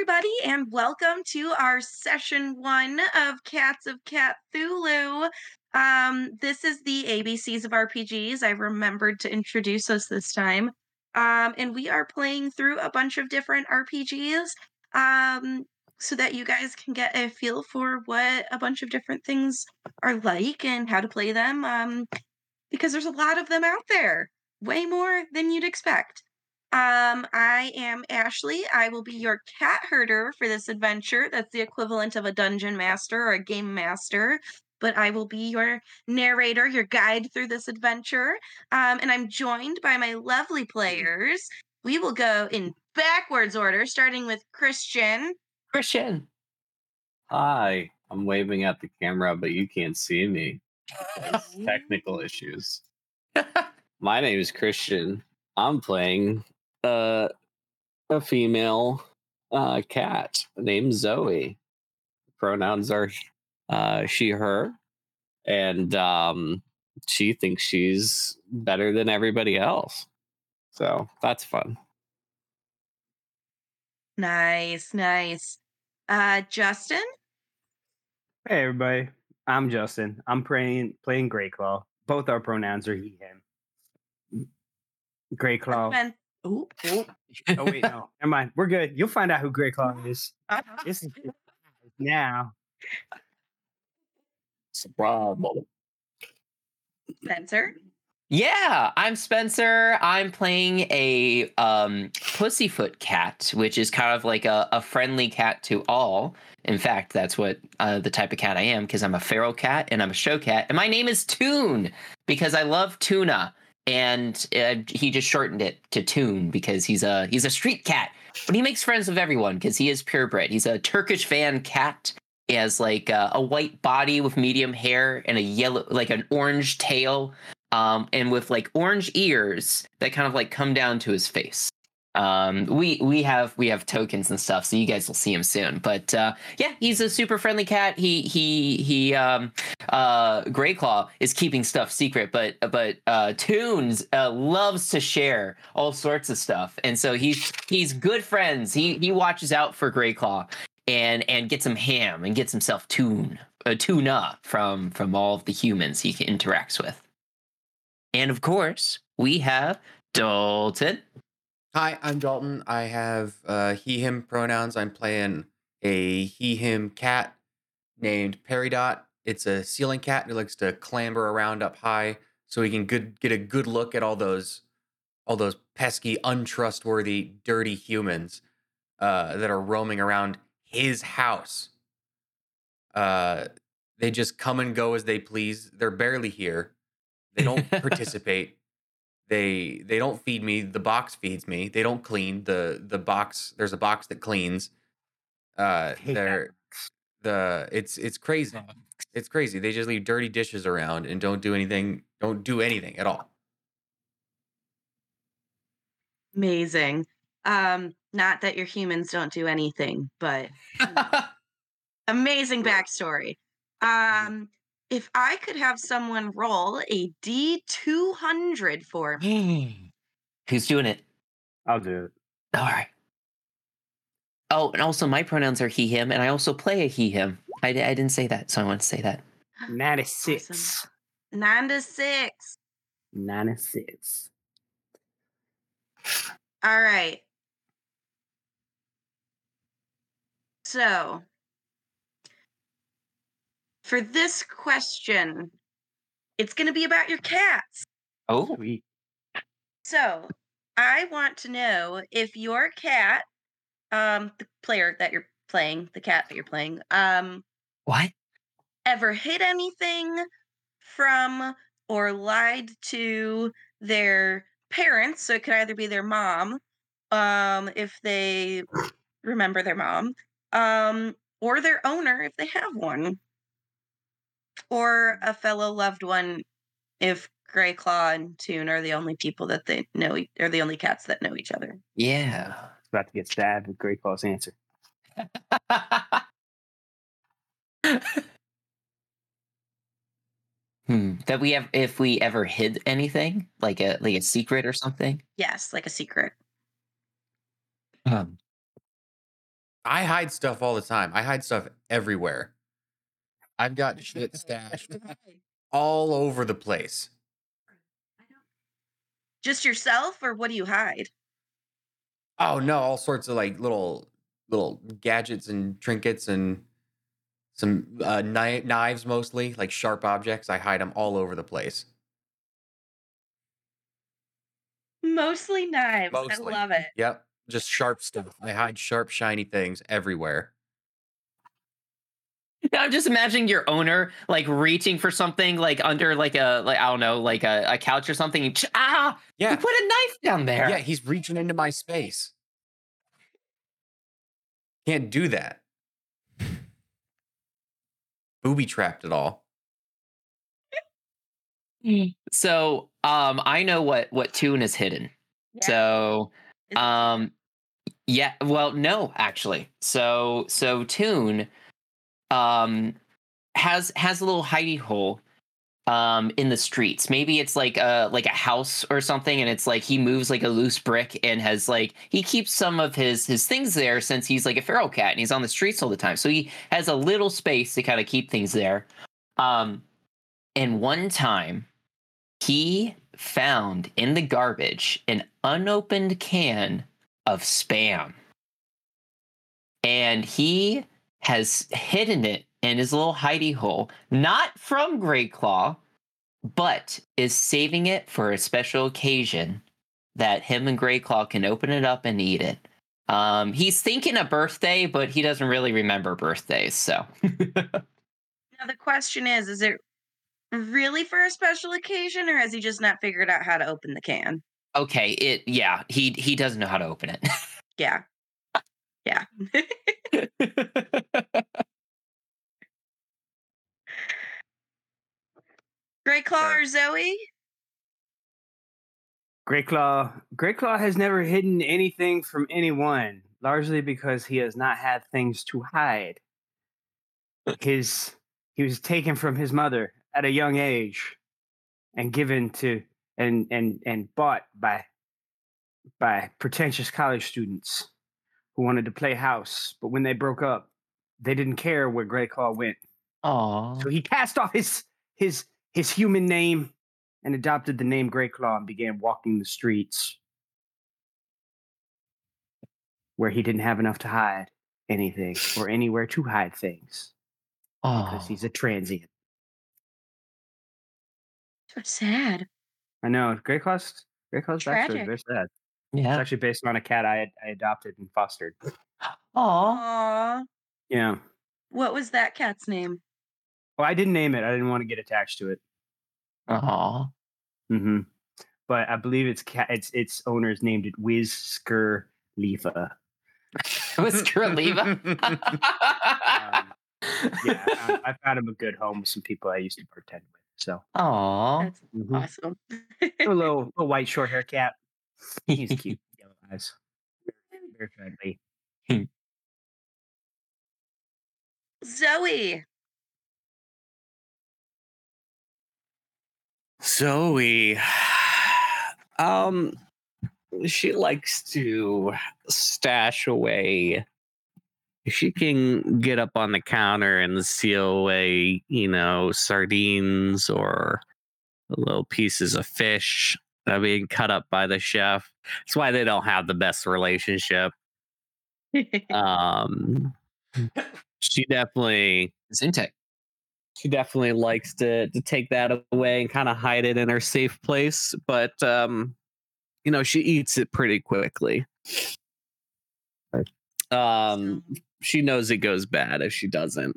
everybody, and welcome to our session one of Cats of Cthulhu. This is the ABCs of RPGs. I remembered to introduce us this time. And we are playing through a bunch of different RPGs so that you guys can get a feel for what a bunch of different things are like and how to play them. Because there's a lot of them out there. Way more than you'd expect. I am Ashley. I will be your cat herder for this adventure. That's the equivalent of a dungeon master or a game master, but I will be your narrator, your guide through this adventure. And I'm joined by my lovely players. We will go in backwards order, starting with Christian. Christian. Hi. I'm waving at the camera, but you can't see me. Technical issues. My name is Christian. I'm playing a female cat named Zoe. Pronouns are she, her. And she thinks she's better than everybody else. So that's fun. Nice, nice. Justin? Hey, everybody. I'm Justin. I'm playing Grey Claw. Both our pronouns are he, him. Grey Claw. Oh, wait, no. Never mind. We're good. You'll find out who Grey Claw is. This is now. Spencer? Yeah, I'm Spencer. I'm playing a pussyfoot cat, which is kind of like a friendly cat to all. In fact, that's what the type of cat I am, because I'm a feral cat and I'm a show cat. And my name is Toon, because I love tuna. And he just shortened it to Toon because he's a street cat, but he makes friends with everyone because he is purebred. He's a Turkish Van cat. He has like a white body with medium hair and a yellow, like an orange tail, and with like orange ears that kind of like come down to his face. We have tokens and stuff, so you guys will see him soon. But yeah, he's a super friendly cat. Grey Claw is keeping stuff secret, but Toons loves to share all sorts of stuff, and so he's good friends. He watches out for Grey Claw and gets him ham and gets himself tuna from all of the humans he interacts with. And of course, we have Dalton. Hi, I'm Dalton. I have he, him pronouns. I'm playing a he, him cat named Peridot. It's a ceiling cat who likes to clamber around up high so he can get a good look at all those pesky, untrustworthy, dirty humans that are roaming around his house. They just come and go as they please. They're barely here. They don't participate. They don't feed me. The box feeds me. They don't clean. The box. There's a box that cleans. It's crazy. It's crazy. They just leave dirty dishes around and don't do anything. Don't do anything at all. Amazing. Not that your humans don't do anything, but amazing backstory. If I could have someone roll a D200 for me. Who's doing it? I'll do it. All right. Oh, and also my pronouns are he, him, and I also play a he, him. I didn't say that, so I want to say that. 96. Awesome. 96. 96. All right. So... for this question, it's going to be about your cats. Oh. So, I want to know if your cat, the cat that you're playing, what? Ever hid anything from or lied to their parents, so it could either be their mom, if they remember their mom, or their owner if they have one. Or a fellow loved one, if Grey Claw and Toon are the only people that they know, or the only cats that know each other. Yeah. About to get stabbed with Grey Claw's answer. That we have, if we ever hid anything, like a secret or something. Yes, like a secret. I hide stuff all the time. I hide stuff everywhere. I've got shit stashed all over the place. Just yourself, or what do you hide? Oh, no, all sorts of, like, little gadgets and trinkets and some knives, mostly, like sharp objects. I hide them all over the place. Mostly knives. Mostly. I love it. Yep. Just sharp stuff. I hide sharp, shiny things everywhere. Now I'm just imagining your owner like reaching for something like under like a like I don't know like a couch or something. And yeah, you put a knife down there. Yeah, he's reaching into my space. Can't do that. Booby trapped it all. So I know what Toon is hidden. Yeah. So yeah, well, no, actually. So Toon has a little hidey hole in the streets. Maybe it's like a house or something, and it's like he moves like a loose brick and has like he keeps some of his things there since he's like a feral cat and he's on the streets all the time. So he has a little space to kind of keep things there. And one time he found in the garbage an unopened can of Spam. And he has hidden it in his little hidey hole, not from Great Claw, but is saving it for a special occasion that him and Great Claw can open it up and eat it. He's thinking a birthday, but he doesn't really remember birthdays, so. Now the question is it really for a special occasion, or has he just not figured out how to open the can? Okay, he doesn't know how to open it. Yeah. Yeah. Great Claw or Zoe? Great Claw has never hidden anything from anyone, largely because he has not had things to hide. He was taken from his mother at a young age and given to and bought by pretentious college students who wanted to play house, but when they broke up, they didn't care where Great Claw went. Aww. So he cast off his human name and adopted the name Great Claw and began walking the streets where he didn't have enough to hide anything or anywhere to hide things. Aww. Because he's a transient. So sad. I know. Great Claw's backstory is very sad. Yeah. It's actually based on a cat I adopted and fostered. Aww. Yeah. What was that cat's name? Well, I didn't name it. I didn't want to get attached to it. Aww. Mm-hmm. But I believe its owners named it Whisker Leva. Whisker Leva? Yeah. I found him a good home with some people I used to pretend with. So, aww, that's awesome. a little white short hair cat. He's cute, yellow eyes, very friendly. Zoe, she likes to stash away. She can get up on the counter and steal away, sardines or little pieces of fish that are being cut up by the chef. That's why they don't have the best relationship. She definitely likes to take that away and kind of hide it in her safe place. But she eats it pretty quickly. She knows it goes bad if she doesn't.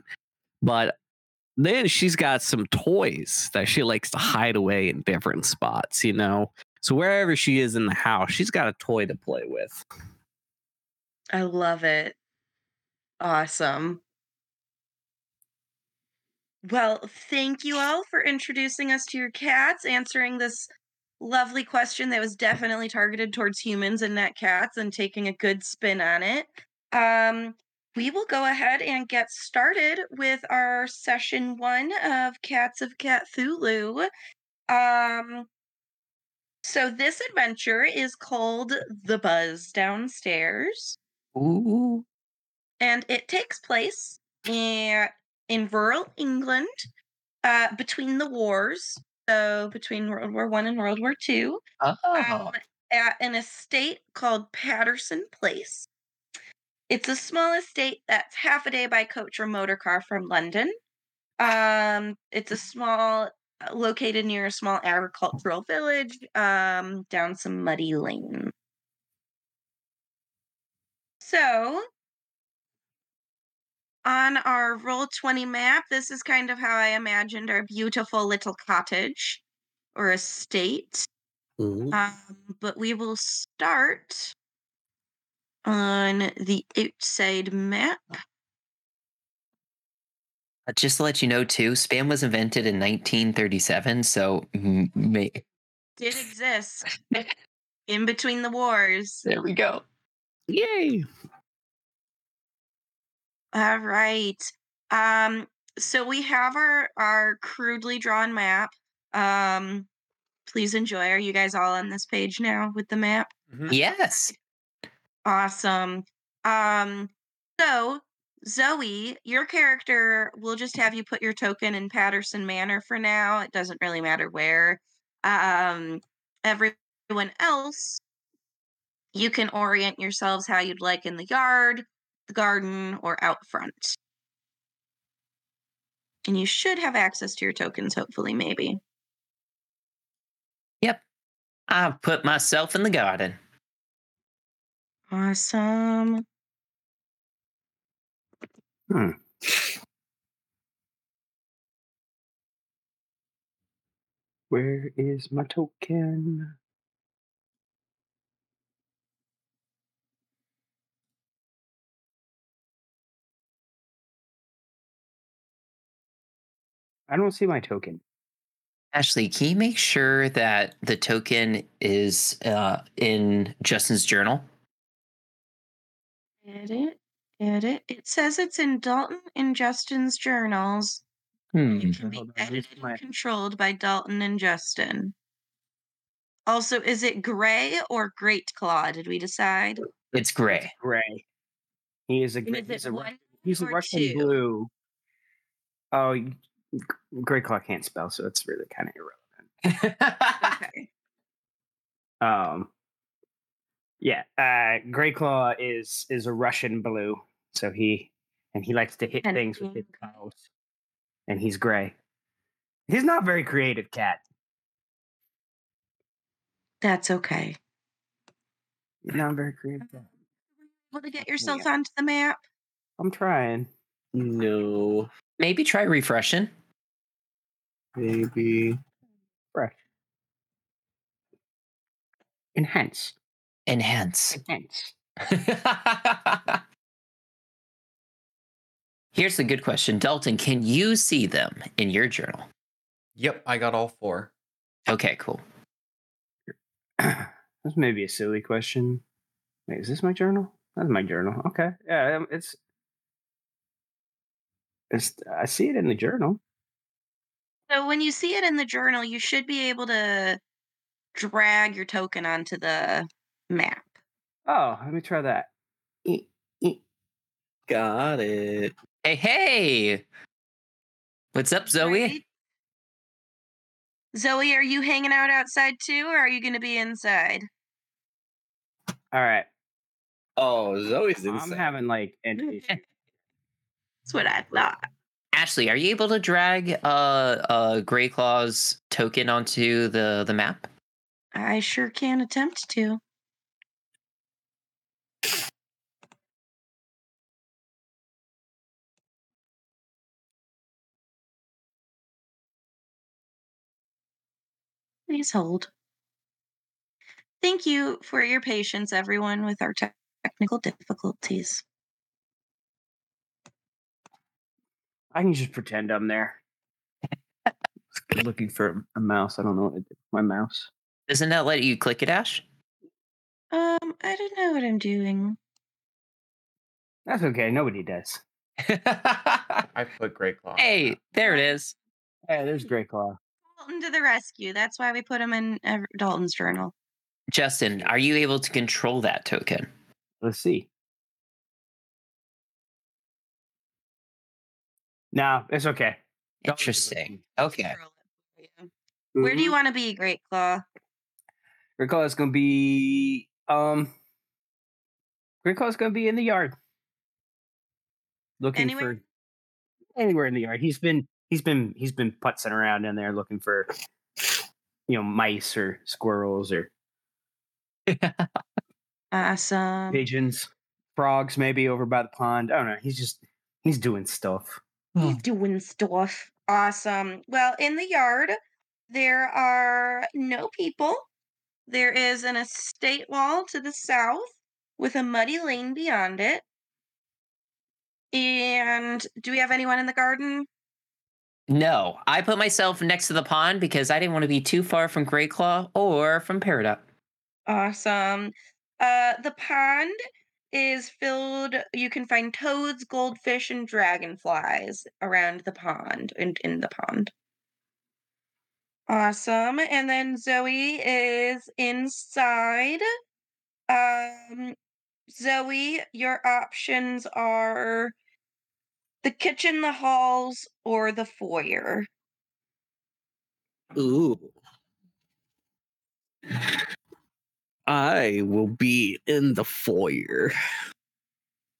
But then she's got some toys that she likes to hide away in different spots, So wherever she is in the house, she's got a toy to play with. I love it. Awesome. Well, thank you all for introducing us to your cats, answering this lovely question that was definitely targeted towards humans and not cats, and taking a good spin on it. We will go ahead and get started with our session 1 of Cats of Cthulhu. So this adventure is called The Buzz Downstairs. Ooh. and it takes place in rural England between the wars, so between World War I and World War II, at an estate called Patterson Place. It's a small estate that's half a day by coach or motor car from London. It's a small, located near a small agricultural village, down some muddy lane. So, on our Roll 20 map, this is kind of how I imagined our beautiful little cottage or estate. But we will start on the outside map. Just to let you know, too, spam was invented in 1937, so... Did exist. In between the wars. There we go. Yay! All right. So we have our crudely drawn map. Please enjoy. Are you guys all on this page now with the map? Mm-hmm. Yes. Awesome. So, Zoe, your character, we'll just have you put your token in Patterson Manor for now. It doesn't really matter where. Everyone else, you can orient yourselves how you'd like in the yard, the garden, or out front. And you should have access to your tokens, hopefully, maybe. Yep. I've put myself in the garden. Awesome. Where is my token? I don't see my token. Ashley, can you make sure that the token is in Justin's journal? Edit. It says it's in Dalton and Justin's journals. It can be edited and controlled by Dalton and Justin. Also, is it Gray or Great Claw? Did we decide? It's Gray. He is a Gray. He's a Russian blue. Oh, Great Claw can't spell, so it's really kind of irrelevant. Okay. Yeah, Grey Claw is a Russian blue, so he likes to hit things with his claws, and he's gray. He's not a very creative cat. That's okay. He's not a very creative cat. Will you get yourself onto the map? I'm trying. No. Maybe try refreshing. Maybe. Fresh. Enhance. Here's a good question. Dalton, can you see them in your journal? Yep, I got all four. Okay, cool. This may be a silly question. Wait, is this my journal? That's my journal. Okay. Yeah, it's I see it in the journal. So when you see it in the journal, you should be able to drag your token onto the map. Oh, let me try that. Got it. Hey! What's up, Zoe? Right. Zoe, are you hanging out outside too, or are you going to be inside? All right. Oh, Zoe's inside. I'm having an issue. That's what I thought. Ashley, are you able to drag Grey Claw's token onto the map? I sure can attempt to. Please hold. Thank you for your patience, everyone, with our technical difficulties. I can just pretend I'm there. Looking for a mouse. I don't know what to do with my mouse. Doesn't that let you click it, Ash? I don't know what I'm doing. That's okay. Nobody does. I put Great Claw. Hey, there it is. Hey, there's Great Claw. Dalton to the rescue. That's why we put him in Dalton's journal. Justin, are you able to control that token? Let's see. No, it's okay. Interesting. Okay. Where do you want to be, Great Claw? Great Claw is going to be... Great Claw is going to be in the yard. Looking anywhere? For... Anywhere in the yard. He's been putzing around in there looking for, mice or squirrels or... Awesome. Pigeons. Frogs maybe over by the pond. I don't know. He's doing stuff. He's doing stuff. Awesome. Well, in the yard, there are no people. There is an estate wall to the south with a muddy lane beyond it. And do we have anyone in the garden? No. I put myself next to the pond because I didn't want to be too far from Grey Claw or from Peridot. Awesome. The pond is filled, you can find toads, goldfish, and dragonflies around the pond and in the pond. Awesome. And then Zoe is inside. Zoe, your options are the kitchen, the halls, or the foyer. Ooh. I will be in the foyer.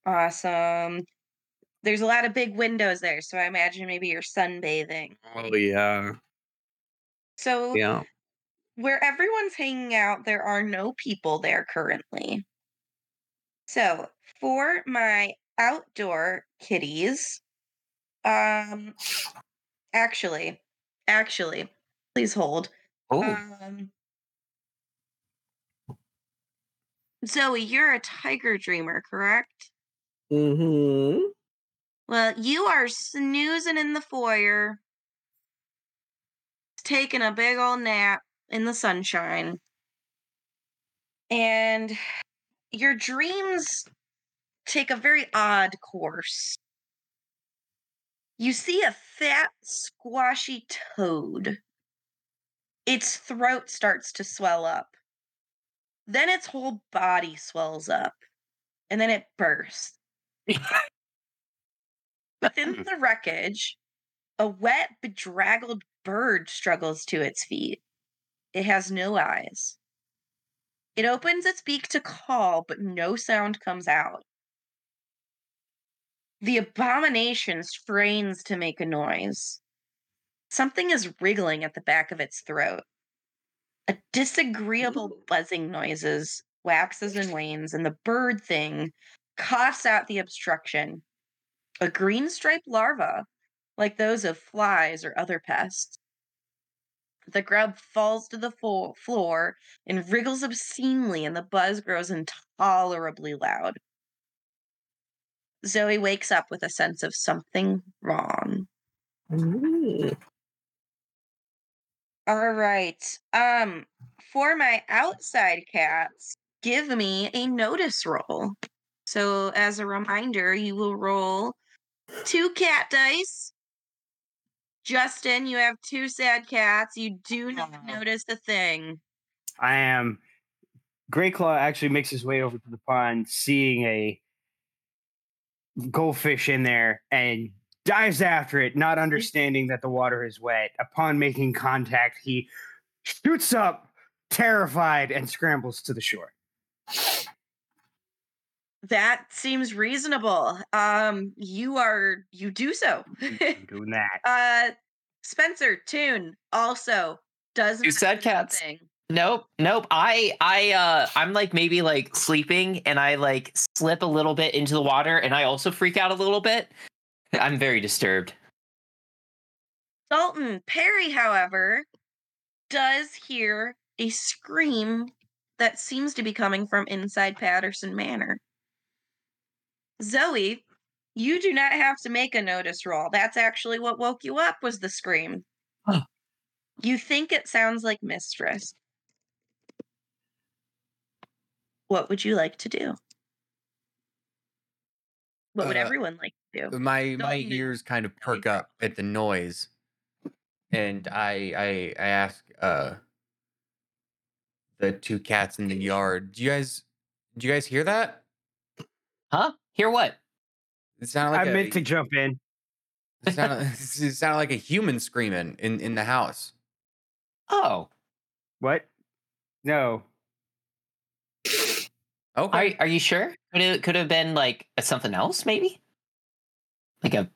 Awesome. There's a lot of big windows there, so I imagine maybe you're sunbathing. Oh, yeah. So, yeah. Where everyone's hanging out, there are no people there currently. So, for my outdoor kitties, actually, please hold. Oh. Zoe, you're a tiger dreamer, correct? Mm-hmm. Well, you are snoozing in the foyer, taking a big old nap in the sunshine. And your dreams take a very odd course. You see a fat, squashy toad. Its throat starts to swell up. Then its whole body swells up, and then it bursts. Within the wreckage, a wet, bedraggled bird struggles to its feet. It has no eyes. It opens its beak to call, but no sound comes out. The abomination strains to make a noise. Something is wriggling at the back of its throat. A disagreeable buzzing noises waxes and wanes, and the bird thing coughs out the obstruction. A green-striped larva, like those of flies or other pests. The grub falls to the floor and wriggles obscenely, and the buzz grows intolerably loud. Zoe wakes up with a sense of something wrong. Ooh. All right. For my outside cats, give me a notice roll. So as a reminder, you will roll 2 cat dice. Justin, you have 2 sad cats. You do not notice a thing. I am. Grey Claw actually makes his way over to the pond, seeing a goldfish in there, and dives after it, not understanding that the water is wet. Upon making contact, he shoots up, terrified, and scrambles to the shore. That seems reasonable. You do so. I'm doing that. Spencer, Toon, also doesn't. You said cats. Anything. Nope. I'm like maybe like sleeping, and I like slip a little bit into the water, and I also freak out a little bit. I'm very disturbed. Dalton Perry, however, does hear a scream that seems to be coming from inside Patterson Manor. Zoe, you do not have to make a notice roll. That's actually what woke you up, was the scream. Huh. You think it sounds like Mistress. What would you like to do? What would everyone like to do? My ears kind of perk up at the noise, and I ask the 2 cats in the yard, do you guys hear that? Huh? Hear what? It sounded like I meant to jump in. It sounded like a human screaming in the house. Oh. What? No. Okay. Are you sure? It could have been like something else, maybe? Like a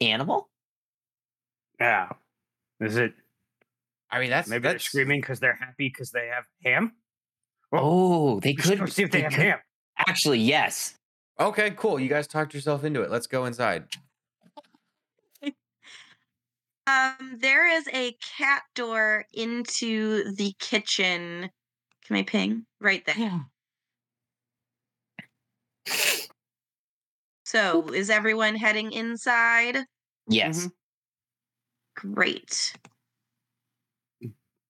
animal? Yeah. Is it? I mean, that's... Maybe they're screaming because they're happy because they have ham? Oh, they could... Let's see if they have ham. Actually, yes. Okay, cool. You guys talked yourself into it. Let's go inside. There is a cat door into the kitchen. Can I ping? Right there. Yeah. So, is everyone heading inside? Yes. Mm-hmm. Great.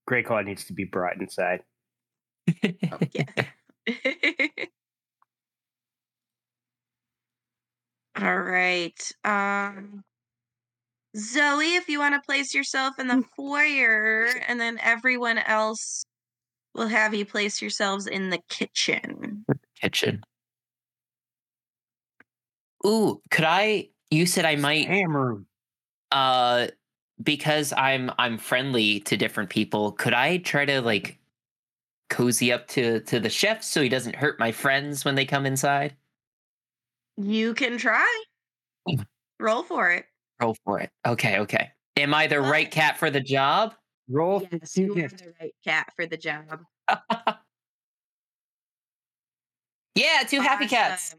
Grey Claw needs to be brought inside. Oh, yeah. All right. Zoe, if you want to place yourself in the foyer, and then everyone else will have you place yourselves in the kitchen. Ooh, could I? You said I might. Hammer. Because I'm friendly to different people. Could I try to like cozy up to the chef so he doesn't hurt my friends when they come inside? You can try. Roll for it. Roll for it. Okay. Am I the right cat for the job? Roll. Yes, you are the right cat for the job. Yeah, two happy cats.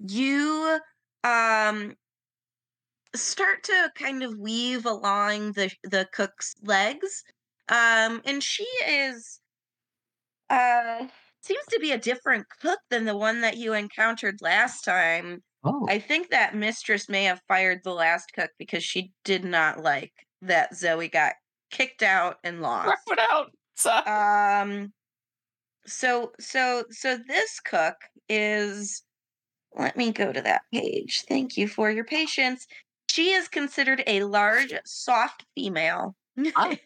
You start to kind of weave along the cook's legs, and she is seems to be a different cook than the one that you encountered last time. Oh. I think that mistress may have fired the last cook because she did not like that Zoe got kicked out and lost. So this cook is. Let me go to that page. Thank you for your patience. She is considered a large, soft female. Oh.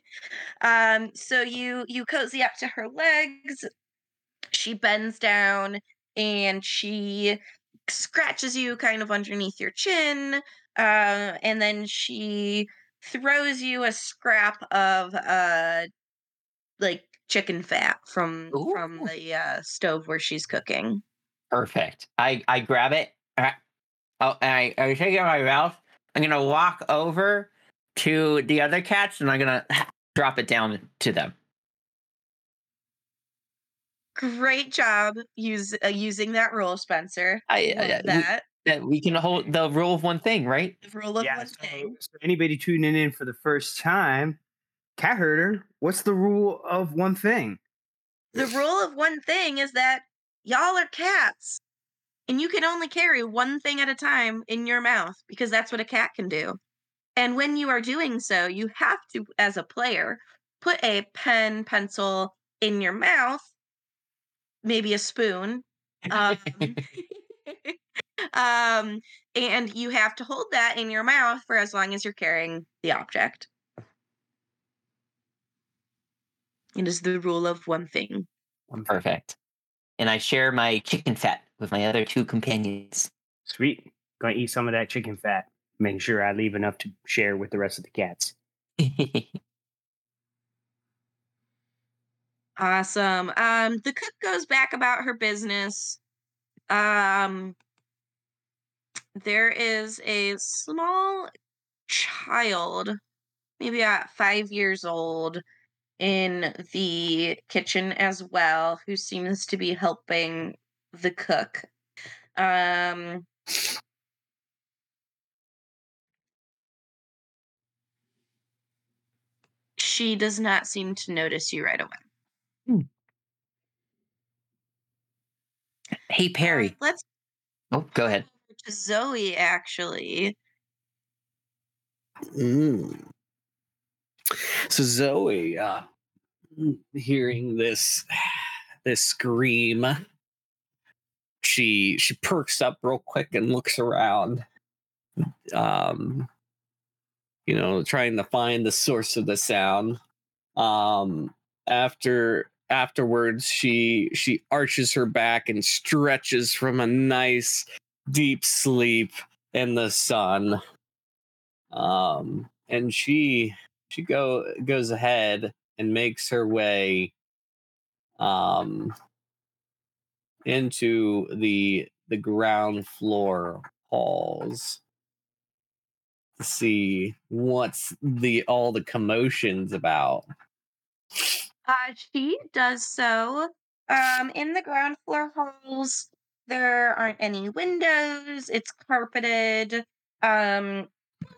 So you cozy up to her legs. She bends down and she scratches you kind of underneath your chin. And then she throws you a scrap of like chicken fat from the stove where she's cooking. Perfect. I grab it. I take it out of my mouth. I'm going to walk over to the other cats and I'm going to drop it down to them. Great job using that rule, Spencer. We can hold the rule of one thing, right? The rule of one thing. So anybody tuning in for the first time, Cat Herder, what's the rule of one thing? The rule of one thing is that y'all are cats, and you can only carry one thing at a time in your mouth because that's what a cat can do. And when you are doing so, you have to, as a player, put a pen, pencil in your mouth, maybe a spoon, and you have to hold that in your mouth for as long as you're carrying the object. It is the rule of one thing. Perfect. And I share my chicken fat with my other two companions. Sweet. Gonna eat some of that chicken fat. Making sure I leave enough to share with the rest of the cats. Awesome. The cook goes back about her business. There is a small child, maybe about 5 years old, in the kitchen as well, who seems to be helping the cook. She does not seem to notice you right away. Hey, Perry. Let's. Oh, go ahead. To Zoe, actually. So Zoe, hearing this scream, she perks up real quick and looks around, trying to find the source of the sound. Afterwards, she arches her back and stretches from a nice deep sleep in the sun. And she goes ahead and makes her way into the ground floor halls to see what's all the commotion's about. She does so. In the ground floor halls, there aren't any windows. It's carpeted. There's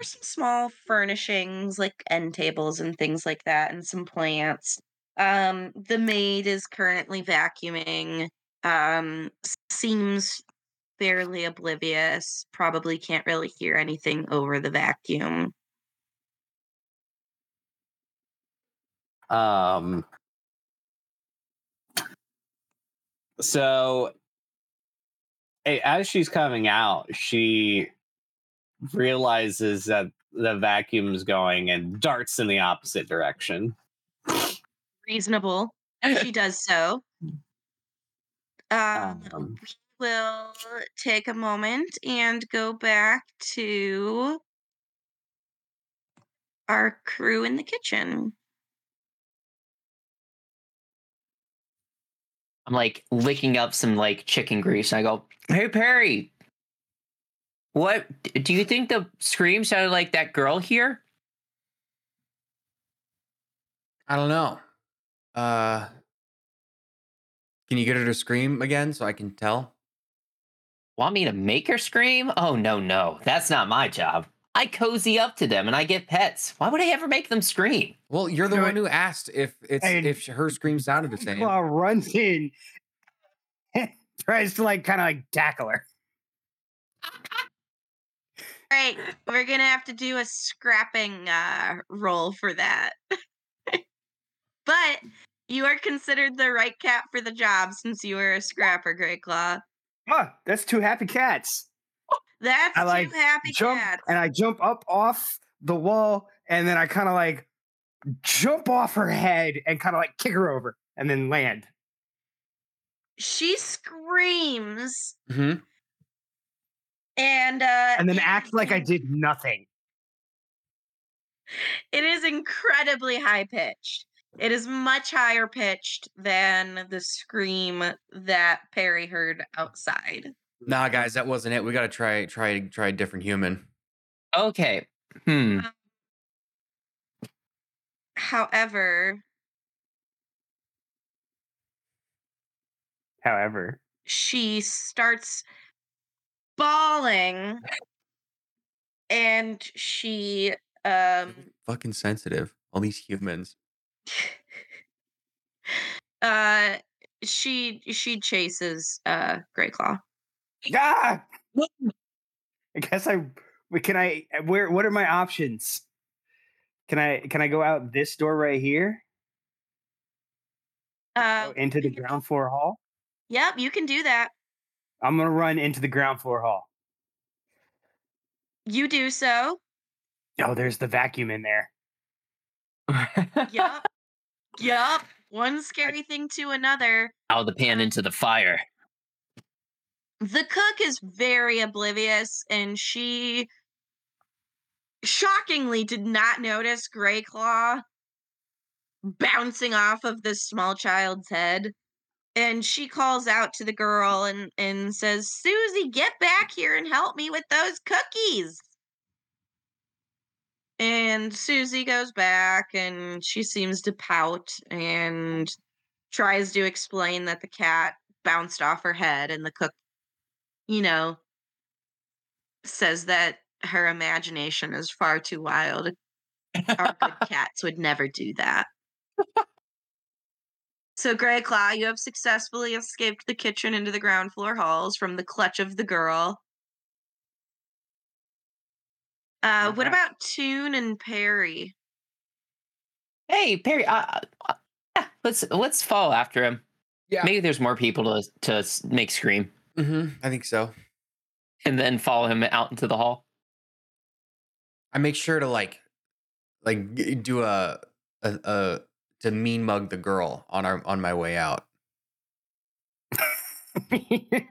some small furnishings, like end tables and things like that, and some plants. The maid is currently vacuuming. Seems fairly oblivious. Probably can't really hear anything over the vacuum. So, as she's coming out, she realizes that the vacuum's going and darts in the opposite direction. Reasonable. She does so. We will take a moment and go back to our crew in the kitchen. I'm like licking up some like chicken grease, and I go, "Hey Perry, what do you think the scream sounded like? That girl here? I don't know. Can you get her to scream again so I can tell? Want me to make her scream? Oh no, that's not my job. I cozy up to them and I get pets. Why would I ever make them scream?" Well, you're the one who asked if her scream sounded the same. Claw runs in and tries to kind of tackle her. All right, we're going to have to do a scrapping roll for that. But you are considered the right cat for the job since you are a scrapper, Greyclaw. Oh, that's two happy cats. That's two happy cats. And I jump up off the wall, and then I kind of jump off her head and kind of kick her over and then land. She screams. Mm-hmm. And then acts like I did nothing. It is incredibly high-pitched. It is much higher pitched than the scream that Perry heard outside. Nah, guys, that wasn't it. We gotta try a different human. Okay. However, she starts bawling, and she fucking sensitive. All these humans. She chases Greyclaw. Ah! I guess what are my options? Can I go out this door right here? Go into the ground floor hall? Yep, you can do that. I'm gonna run into the ground floor hall. You do so. Oh, there's the vacuum in there. Yup. One scary thing to another. Out the pan into the fire. The cook is very oblivious, and she shockingly did not notice Greyclaw bouncing off of this small child's head. And she calls out to the girl and says, "Susie, get back here and help me with those cookies." And Susie goes back, and she seems to pout and tries to explain that the cat bounced off her head, and the cook, says that her imagination is far too wild. Our good cats would never do that. So, Greyclaw, you have successfully escaped the kitchen into the ground floor halls from the clutch of the girl. What about Toon and Perry? Hey, Perry, let's follow after him. Yeah. Maybe there's more people to make scream. Mm-hmm. I think so. And then follow him out into the hall. I make sure to do a to mean mug the girl on my way out.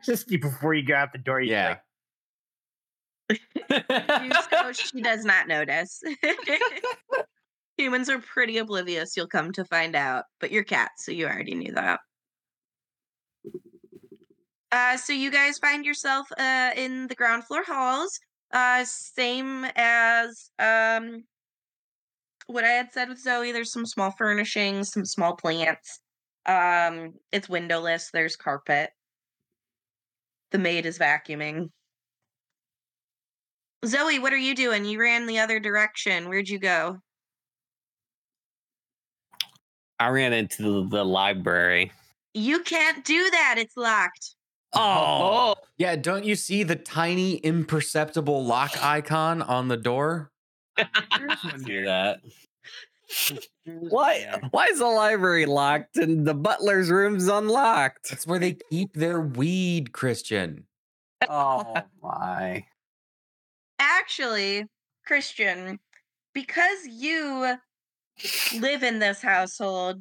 Just before you go out the door, you do so No, she does not notice. Humans are pretty oblivious, you'll come to find out. But you're cats, so you already knew that. So you guys find yourself in the ground floor halls. Same as what I had said with Zoe, there's some small furnishings, some small plants. It's windowless, there's carpet. The maid is vacuuming. Zoe, what are you doing? You ran the other direction. Where'd you go? I ran into the library. You can't do that. It's locked. Oh. Yeah, don't you see the tiny, imperceptible lock icon on the door? I don't do that. Why is the library locked and the butler's room's unlocked? That's where they keep their weed, Christian. Oh, my. Actually, Christian, because you live in this household,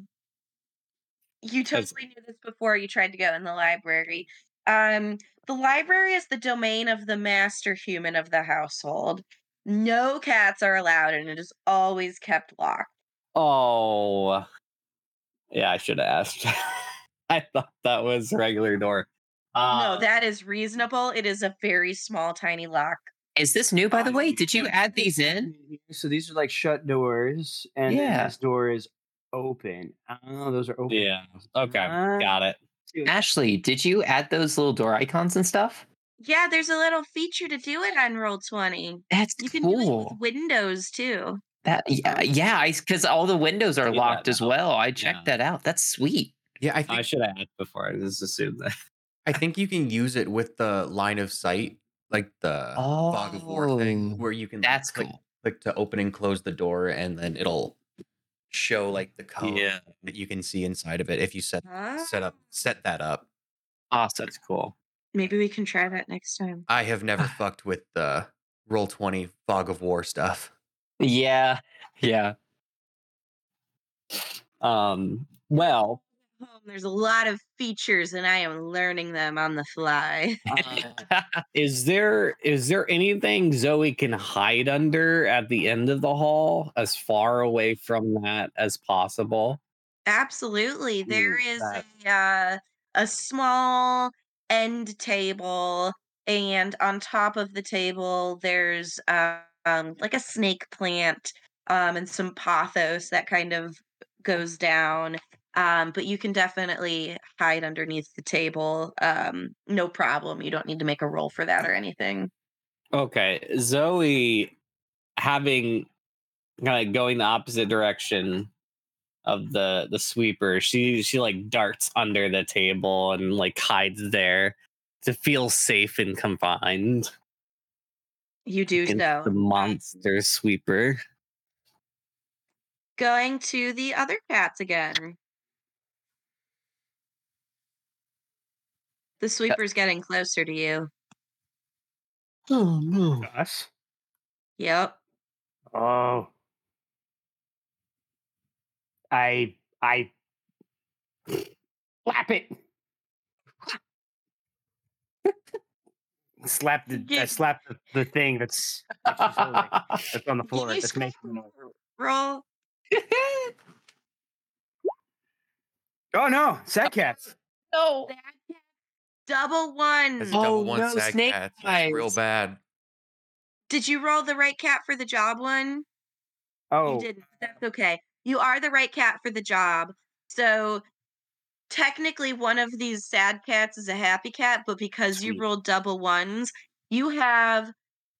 you totally knew this before you tried to go in the library. The library is the domain of the master human of the household. No cats are allowed, and it is always kept locked. Oh. Yeah, I should have asked. I thought that was regular door. No, that is reasonable. It is a very small, tiny lock. Is this new, by the way? Did you add these in? So these are like shut doors, and this door is open. Oh, those are open. Yeah. Okay. Got it. Ashley, did you add those little door icons and stuff? Yeah, there's a little feature to do it on Roll 20. That's cool. You can do it with windows too. That because all the windows are locked as well. I checked that out. That's sweet. Yeah, I think I should have asked before. I just assumed that. I think you can use it with the line of sight, like the fog of war thing, where you can click to open and close the door, and then it'll show like the code that you can see inside of it if you set that up. Awesome. That's cool. Maybe we can try that next time. I have never fucked with the Roll 20 Fog of War stuff. Yeah. Yeah. Well, there's a lot of features and I am learning them on the fly. Is there anything Zoe can hide under at the end of the hall as far away from that as possible? Absolutely. There is a small end table, and on top of the table there's like a snake plant and some pothos that kind of goes down, but you can definitely hide underneath the table, no problem. You don't need to make a roll for that or anything. Okay, Zoe, having kind of going the opposite direction of the sweeper, she like darts under the table and like hides there to feel safe and confined. You do so. The monster sweeper. Going to the other cats again. The sweeper's getting closer to you. Oh no. Gosh. Yep. Oh. I slap it. I slapped the thing that's on the floor. That's making noise. Roll. Oh no, sad cats. No. Double one. That's double one sad cats. That's real bad. Did you roll the right cat for the job one? Oh. You didn't. That's okay. You are the right cat for the job. So technically one of these sad cats is a happy cat, but because you rolled double ones, you have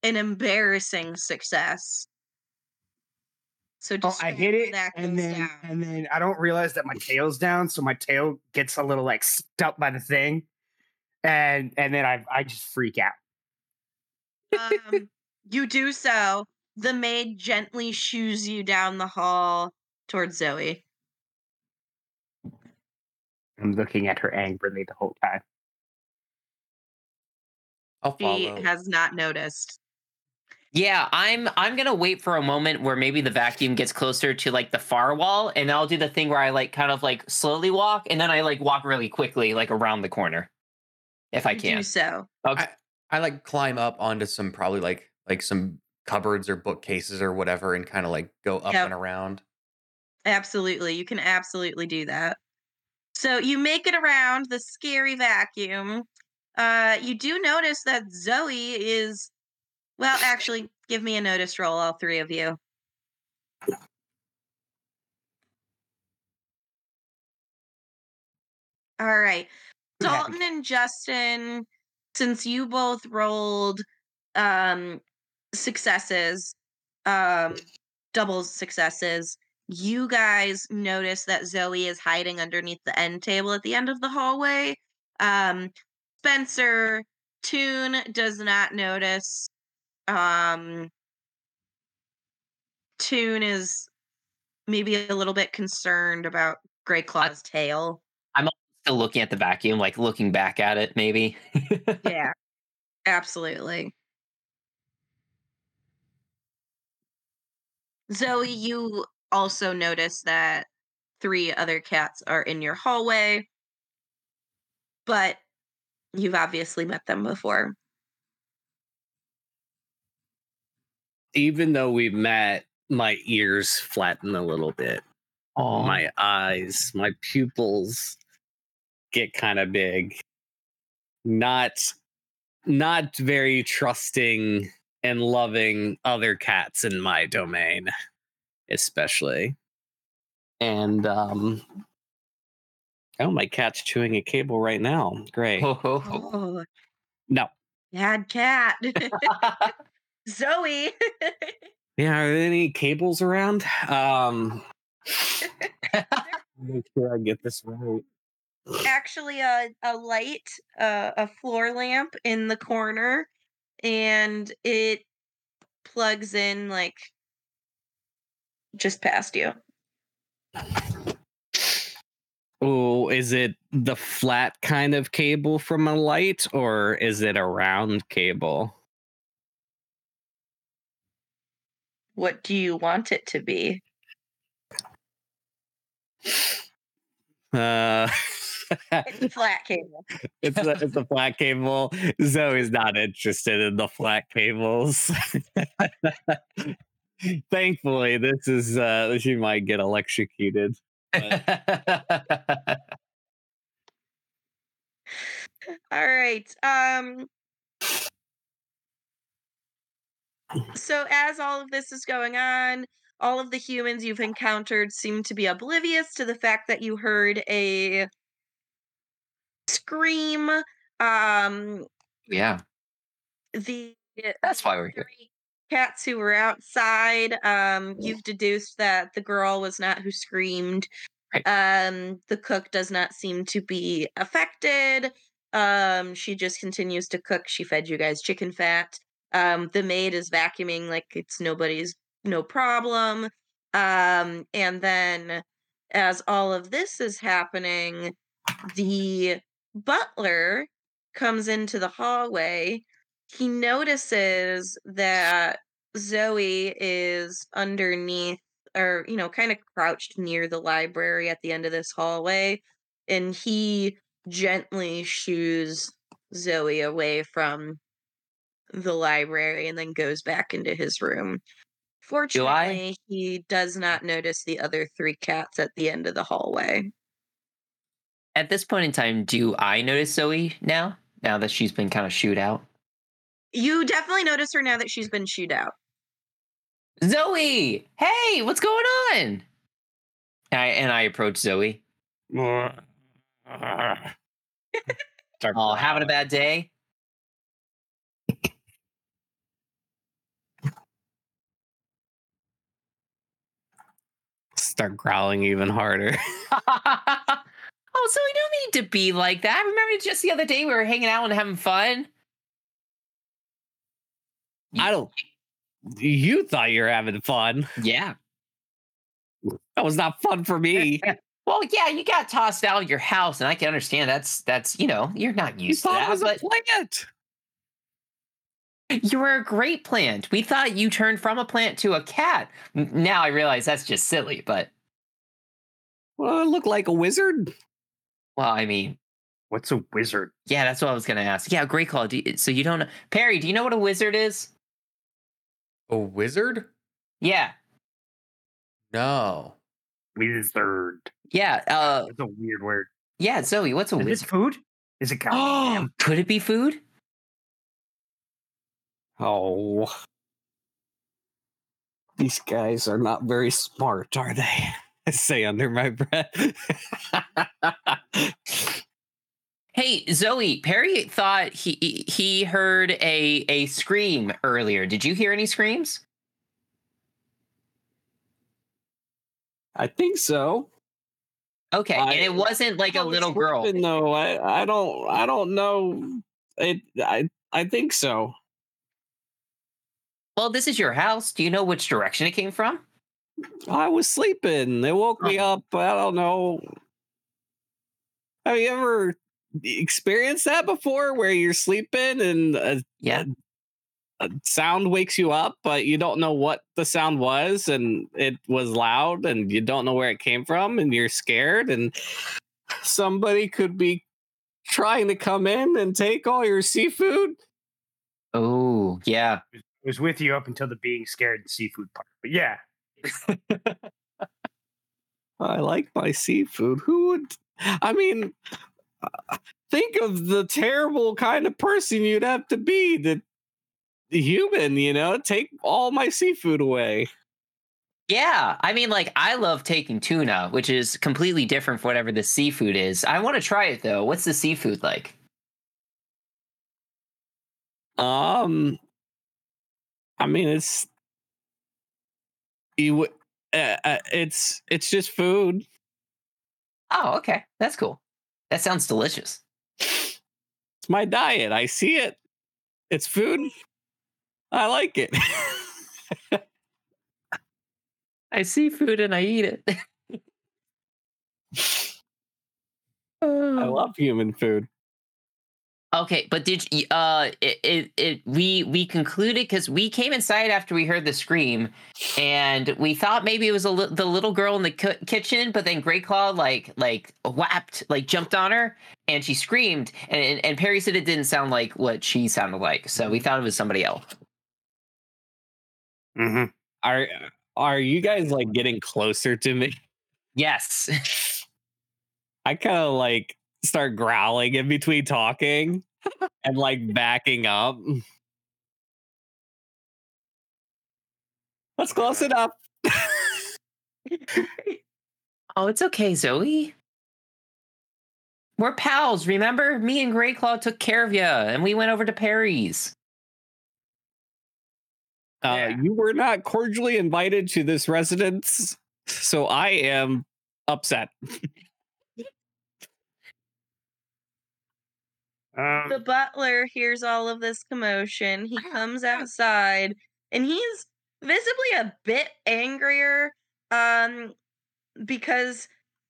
an embarrassing success. So just I hit it and then I don't realize that my tail's down, so my tail gets a little like stuck by the thing. And then I just freak out. You do so. The maid gently shoos you down the hall towards Zoe. I'm looking at her angrily the whole time. She has not noticed. Yeah, I'm gonna wait for a moment where maybe the vacuum gets closer to like the far wall, and I'll do the thing where I like kind of like slowly walk, and then I like walk really quickly like around the corner, if I can. Do so. Okay. I like climb up onto some probably like some cupboards or bookcases or whatever and kind of like go up and around? Absolutely. You can absolutely do that. So you make it around the scary vacuum. You do notice that Zoe is, well, actually, give me a notice roll, all three of you. All right. Dalton and Justin, since you both rolled successes, double successes, you guys notice that Zoe is hiding underneath the end table at the end of the hallway. Spencer, Toon does not notice. Toon is maybe a little bit concerned about Grey Claw's tail. I'm still looking at the vacuum, like looking back at it, maybe. Yeah, absolutely. Zoe, you also notice that three other cats are in your hallway, but you've obviously met them before. Even though we've met, my ears flatten a little bit. Oh. My eyes, my pupils get kind of big. Not very trusting and loving other cats in my domain, especially. And oh, my cat's chewing a cable right now. Great. Oh. No. Bad cat. Zoe. Yeah, are there any cables around? Make sure I get this right. Actually, a light, a floor lamp in the corner, and it plugs in like just past you. Oh, is it the flat kind of cable from a light, or is it a round cable? What do you want it to be? It's a flat cable. It's a flat cable. Zoe's not interested in the flat cables. Thankfully, this is she might get electrocuted. But... All right. So as all of this is going on, all of the humans you've encountered seem to be oblivious to the fact that you heard a scream. Yeah. That's why we're here. Cats who were outside. You've deduced that the girl was not who screamed. Right. The cook does not seem to be affected. She just continues to cook. She fed you guys chicken fat. The maid is vacuuming like it's nobody's, no problem. And then as all of this is happening, the butler comes into the hallway. He notices that Zoe is underneath, or, you know, kind of crouched near the library at the end of this hallway. And he gently shoos Zoe away from the library and then goes back into his room. Fortunately, he does not notice the other three cats at the end of the hallway. At this point in time, do I notice Zoe now that she's been kind of shooed out? You definitely notice her now that she's been shooed out. Zoe! Hey, what's going on? And I approach Zoe. Oh, having a bad day? Start growling even harder. Oh, Zoe, you don't need to be like that. Remember just the other day we were hanging out and having fun? You thought you were having fun. Yeah. That was not fun for me. Well, yeah, you got tossed out of your house, and I can understand that's you know, you're not used to that. You thought it was a plant. You were a great plant. We thought you turned from a plant to a cat. Now I realize that's just silly, but... Well, I look like a wizard. Well, I mean... What's a wizard? Yeah, that's what I was going to ask. Yeah, great call. So you don't know... Perry, do you know what a wizard is? A wizard? Yeah. No. Wizard. Yeah. That's a weird word. Yeah, Zoe, what's a wizard? Is it food? Is it goddamn? Oh, could it be food? Oh. These guys are not very smart, are they? I say under my breath. Hey, Zoe, Perry thought he heard a scream earlier. Did you hear any screams? I think so. Okay, and it wasn't like a little girl. No, I don't know. I think so. Well, this is your house. Do you know which direction it came from? I was sleeping. They woke me up. I don't know. Have you ever experienced that before where you're sleeping and a sound wakes you up, but you don't know what the sound was, and it was loud and you don't know where it came from and you're scared, and somebody could be trying to come in and take all your seafood? Oh, yeah. It was with you up until the being scared and seafood part. But yeah. I like my seafood. Think of the terrible kind of person you'd have to be, the human, take all my seafood away. Yeah, I love taking tuna, which is completely different from whatever the seafood is. I want to try it, though. What's the seafood like? It's it's just food. Oh, okay. That's cool. That sounds delicious. It's my diet. I see it. It's food. I like it. I see food and I eat it. I love human food. Okay, but did you, we concluded, because we came inside after we heard the scream, and we thought maybe it was the little girl in the kitchen, but then Great Claw jumped on her and she screamed, and Perry said it didn't sound like what she sounded like, so we thought it was somebody else. Mm-hmm. Are you guys getting closer to me? Yes. I kind of start growling in between talking and backing up. That's close enough. Oh, it's okay, Zoe. We're pals, remember? Me and Grey Claw took care of you, and we went over to Perry's. You were not cordially invited to this residence, so I am upset. The butler hears all of this commotion. He comes outside, and he's visibly a bit angrier because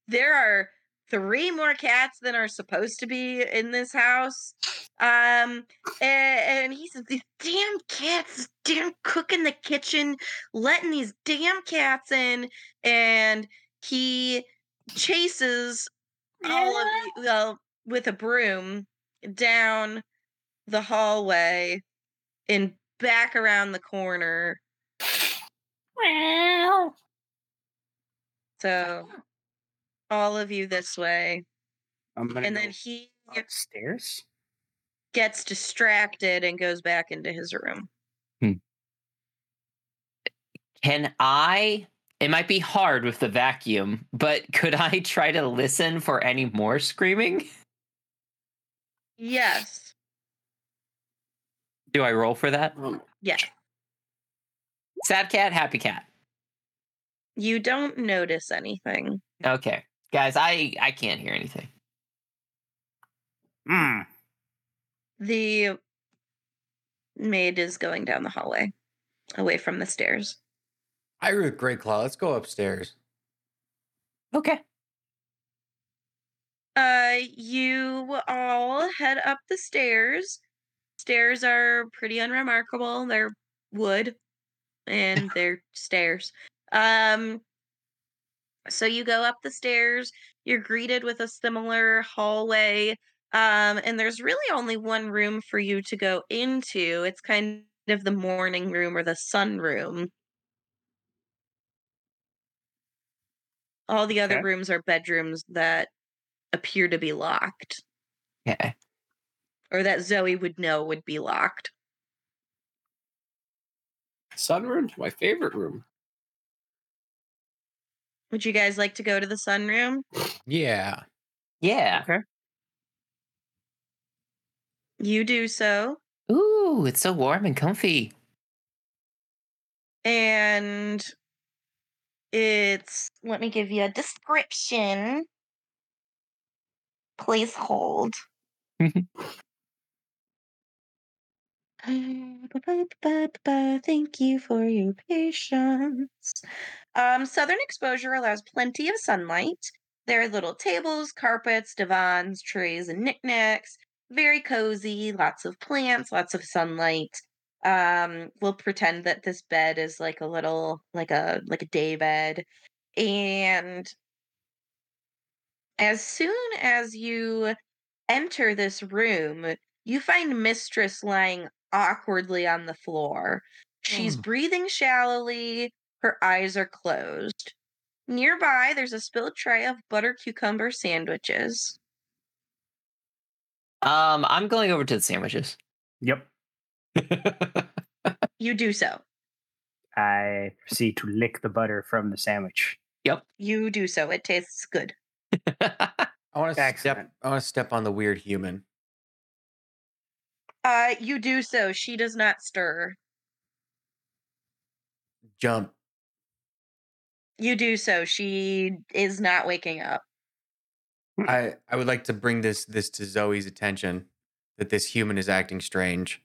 there are 3 more cats than are supposed to be in this house. And he says, these damn cats, damn cook in the kitchen, letting these damn cats in. And he chases all of you with a broom down the hallway and back around the corner. Wow. So all of you this way. And then he upstairs gets distracted and goes back into his room. Can I? It might be hard with the vacuum, but could I try to listen for any more screaming? Yes. Do I roll for that? Yeah. Sad cat, happy cat. You don't notice anything. Okay. Guys, I can't hear anything. The maid is going down the hallway, away from the stairs. I agree with Grey Claw. Let's go upstairs. Okay. You all head up the stairs. Stairs are pretty unremarkable. They're wood and they're stairs. So you go up the stairs. You're greeted with a similar hallway. And there's really only one room for you to go into. It's kind of the morning room or the sun room. All the other rooms are bedrooms that appear to be locked. Okay. Or that Zoe would know would be locked. Sunroom's my favorite room. Would you guys like to go to the sunroom? Yeah. Yeah. Okay. You do so. Ooh, it's so warm and comfy. And it's... Let me give you a description. Please hold. Thank you for your patience. Southern exposure allows plenty of sunlight. There are little tables, carpets, divans, trays, and knickknacks. Very cozy, lots of plants, lots of sunlight. We'll pretend that this bed is like a little, like a day bed. And as soon as you enter this room, you find Mistress lying awkwardly on the floor. She's breathing shallowly. Her eyes are closed. Nearby, there's a spilled tray of butter cucumber sandwiches. I'm going over to the sandwiches. Yep. You do so. I proceed to lick the butter from the sandwich. Yep. You do so. It tastes good. I want to step on the weird human. You do so. She does not stir. Jump. You do so. She is not waking up. I would like to bring this to Zoe's attention, that this human is acting strange.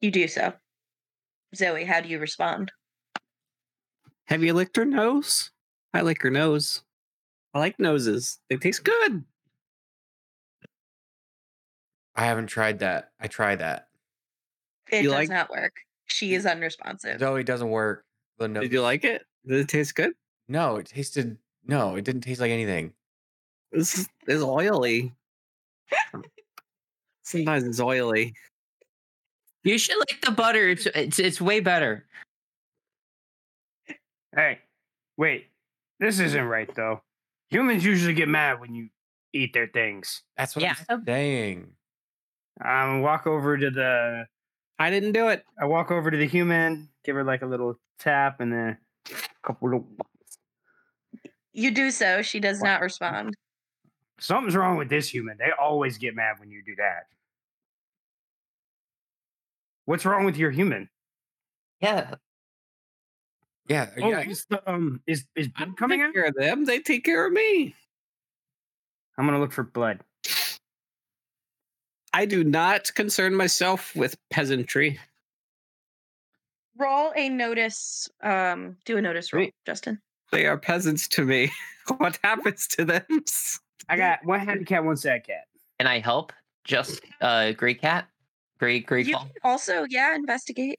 You do so. Zoe, how do you respond? Have you licked her nose? I lick her nose. I like noses. They taste good. I haven't tried that. I try that. It does not work. She is unresponsive. Zoe doesn't work. Did you like it? Did it taste good? No, it didn't taste like anything. It's oily. Sometimes it's oily. You should lick the butter. It's way better. Hey, wait. This isn't right, though. Humans usually get mad when you eat their things. That's what I'm saying. Walk over to the... I didn't do it. I walk over to the human, give her like a little tap, and then a couple little... You do so. She does not respond. Something's wrong with this human. They always get mad when you do that. What's wrong with your human? Yeah. Yeah. Is blood coming out? I take care of them. They take care of me. I'm going to look for blood. I do not concern myself with peasantry. Roll a notice. Do a notice roll, Justin. They are peasants to me. What happens to them? I got one happy cat, one sad cat. Can I help? Just gray cat? Gray you can also, investigate.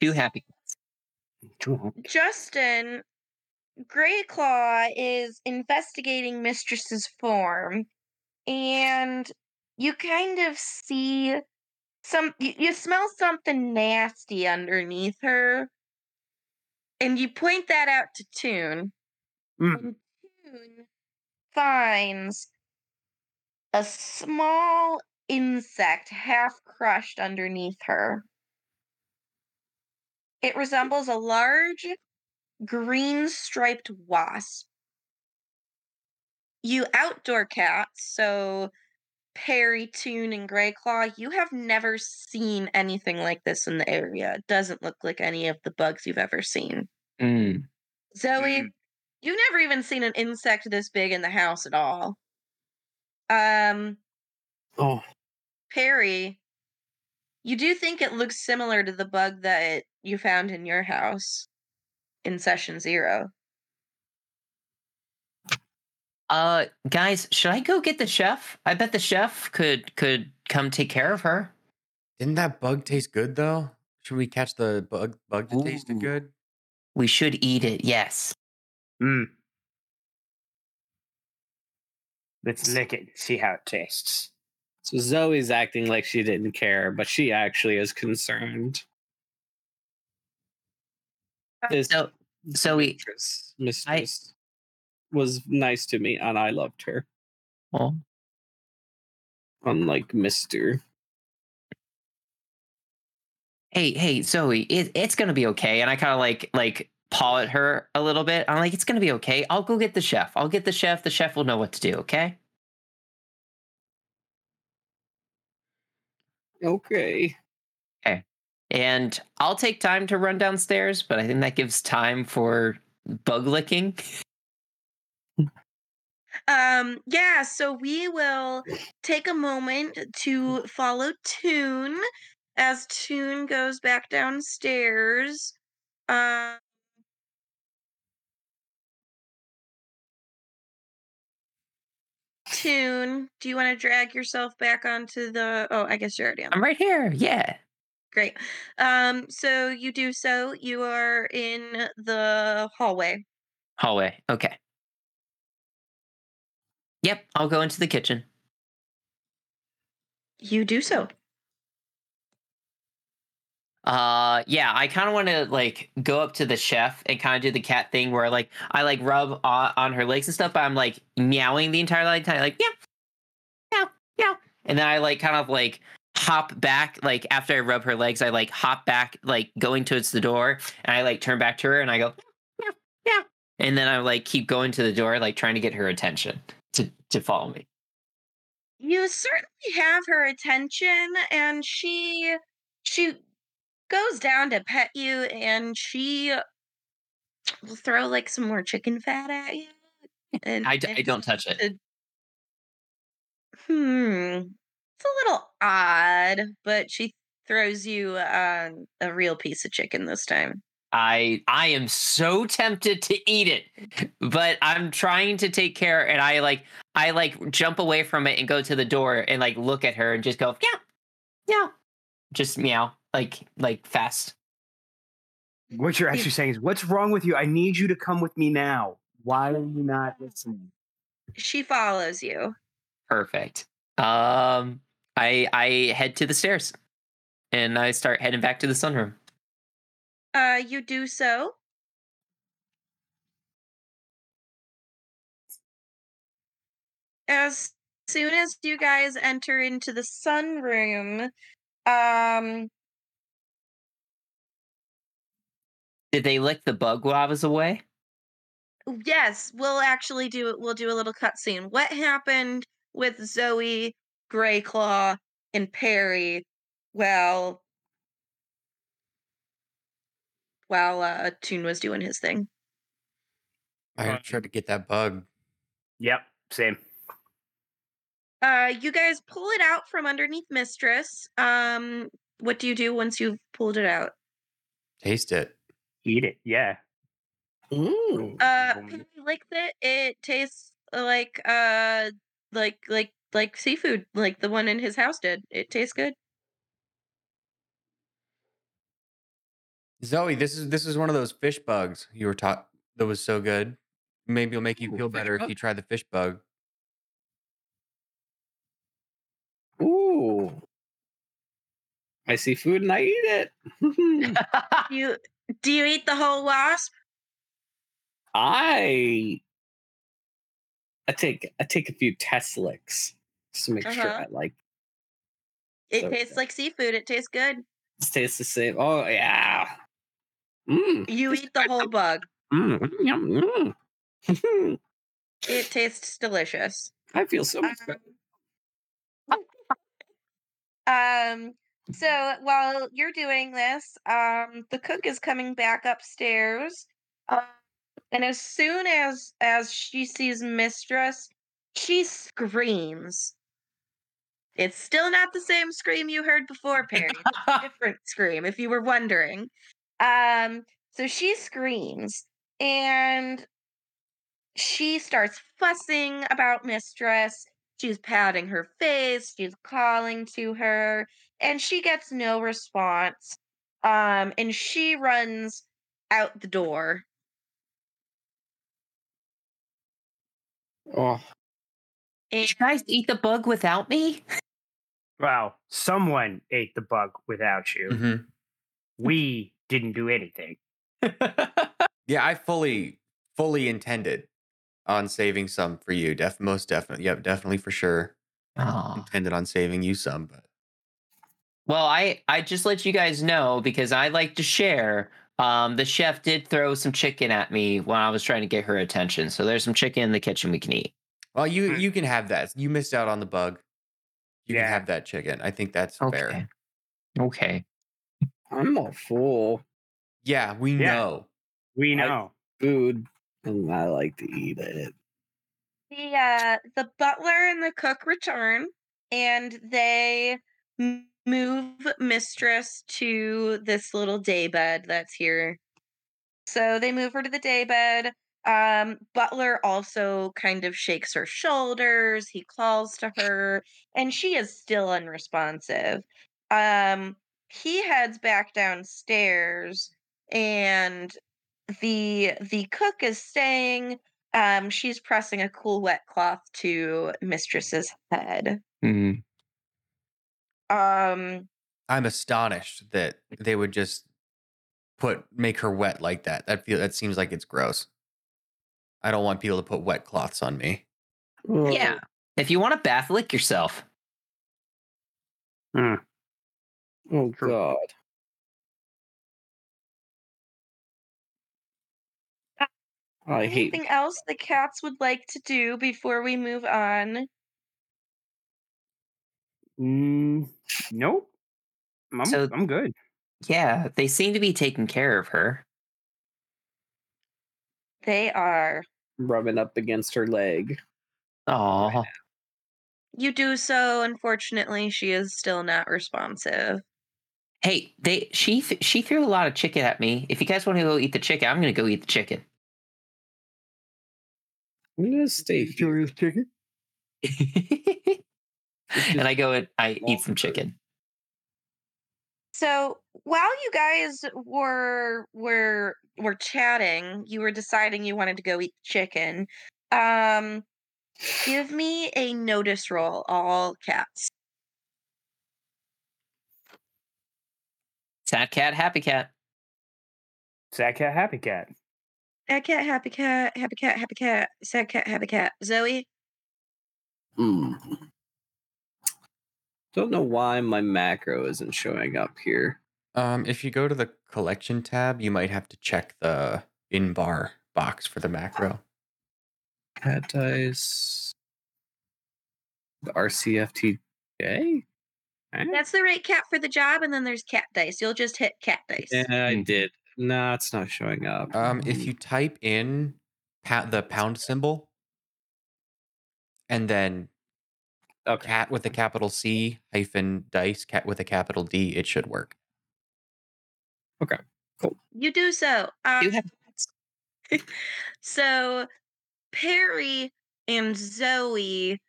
Two happy cats. Justin, Gray Claw is investigating Mistress's form, and you kind of see you smell something nasty underneath her. And you point that out to Toon. Mm. And Toon finds a small insect half crushed underneath her. It resembles a large green striped wasp. You outdoor cats, so Perry, Toon, and Greyclaw, you have never seen anything like this in the area. It doesn't look like any of the bugs you've ever seen. Mm. Zoe, you've never even seen an insect this big in the house at all. Perry, you do think it looks similar to the bug that you found in your house in session 0. Guys, should I go get the chef? I bet the chef could come take care of her. Didn't that bug taste good, though? Should we catch the bug that tasted good? We should eat it, yes. Mm. Let's lick it, see how it tastes. So Zoe's acting like she didn't care, but she actually is concerned. Zoe, mistress was nice to me, and I loved her. Oh. Unlike Mr. Hey, Zoe, it's gonna be okay. And I kind of like paw at her a little bit. I'm like, it's gonna be okay. I'll go get the chef. The chef will know what to do. Okay. And I'll take time to run downstairs, but I think that gives time for bug licking. Yeah. So we will take a moment to follow Toon. As Toon goes back downstairs, Toon, do you want to drag yourself back onto the... Oh, I guess you're already on. I'm right here. Yeah. Great. So you do so. You are in the hallway. Okay. Yep, I'll go into the kitchen. You do so. Yeah, I kind of want to go up to the chef and kind of do the cat thing where I rub on her legs and stuff, but I'm meowing the entire time, meow. And then I kind of hop back, after I rub her legs, I hop back, going towards the door, and I turn back to her and I go, meow. And then I keep going to the door, trying to get her attention to follow me. You certainly have her attention, and she goes down to pet you, and she will throw some more chicken fat at you. And I don't touch it. It's a little odd, but she throws you a real piece of chicken this time. I am so tempted to eat it, but I'm trying to take care, and I jump away from it and go to the door and look at her and just go, yeah, just meow. Fast. What you're actually saying is, what's wrong with you? I need you to come with me now. Why are you not listening? She follows you. Perfect. I head to the stairs, and I start heading back to the sunroom. You do so. As soon as you guys enter into the sunroom, did they lick the bug while I was away? Yes, we'll actually do it. We'll do a little cutscene. What happened with Zoe, Greyclaw, and Perry while Toon was doing his thing? I tried to get that bug. Yep, same. You guys pull it out from underneath Mistress. What do you do once you've pulled it out? Taste it. Eat it, yeah. Ooh. Perry liked it. It tastes like seafood, like the one in his house did. It tastes good. Zoe, this is one of those fish bugs you were taught that was so good. Maybe it'll make you feel better if you try the fish bug. Ooh. I see food and I eat it. Do you eat the whole wasp? I take a few test licks just to make sure I like it. It tastes like seafood. It tastes good. It tastes the same. Oh, yeah. Mm. You eat the whole bug. Mm. It tastes delicious. I feel so much better. So while you're doing this, the cook is coming back upstairs, and as soon as she sees Mistress, she screams. It's still not the same scream you heard before, Perry. It's a different scream, if you were wondering. So she screams, and she starts fussing about Mistress. She's patting her face. She's calling to her. And she gets no response. And she runs out the door. Oh. And, did you guys eat the bug without me? well, someone ate the bug without you. Mm-hmm. We didn't do anything. Yeah, I fully intended on saving some for you. Most definitely. Yep, definitely for sure. Aww. Intended on saving you some, but. Well, I just let you guys know because I like to share. The chef did throw some chicken at me when I was trying to get her attention. So there's some chicken in the kitchen we can eat. Well, you can have that. You missed out on the bug. You can have that chicken. I think that's fair. Okay. I'm a fool. Yeah, we know. We know. Food, and I like to eat it. The butler and the cook return, and they move Mistress to this little daybed that's here. So they move her to the daybed. Butler also kind of shakes her shoulders. He calls to her, and she is still unresponsive. He heads back downstairs, and the cook is staying. She's pressing a cool wet cloth to Mistress's head. Mm-hmm. I'm astonished that they would just make her wet like that. That seems like it's gross. I don't want people to put wet cloths on me. Yeah, if you want a bath, lick yourself. Mm. Oh God. Anything else the cats would like to do before we move on? Nope. I'm good. Yeah, they seem to be taking care of her. They are. Rubbing up against her leg. Aw. You do so. Unfortunately, she is still not responsive. Hey, she threw a lot of chicken at me. If you guys want to go eat the chicken, I'm going to go eat the chicken. I'm gonna stay curious chicken. And I go and I eat some chicken. So while you guys were chatting, you were deciding you wanted to go eat chicken. Give me a notice roll, all cats. Sad cat, happy cat. Sad cat, happy cat. Sad cat, happy cat, happy cat, happy cat, sad cat, happy cat. Zoe? Don't know why my macro isn't showing up here. If you go to the collection tab, you might have to check the in-bar box for the macro. Cat dice. The RCFTJ? Right. That's the right cat for the job, and then there's cat dice. You'll just hit cat dice. Yeah, I did. No, it's not showing up. If you type in the pound symbol and then cat with a capital C hyphen dice, cat with a capital D, it should work. Okay, cool. You do so. So Perry and Zoe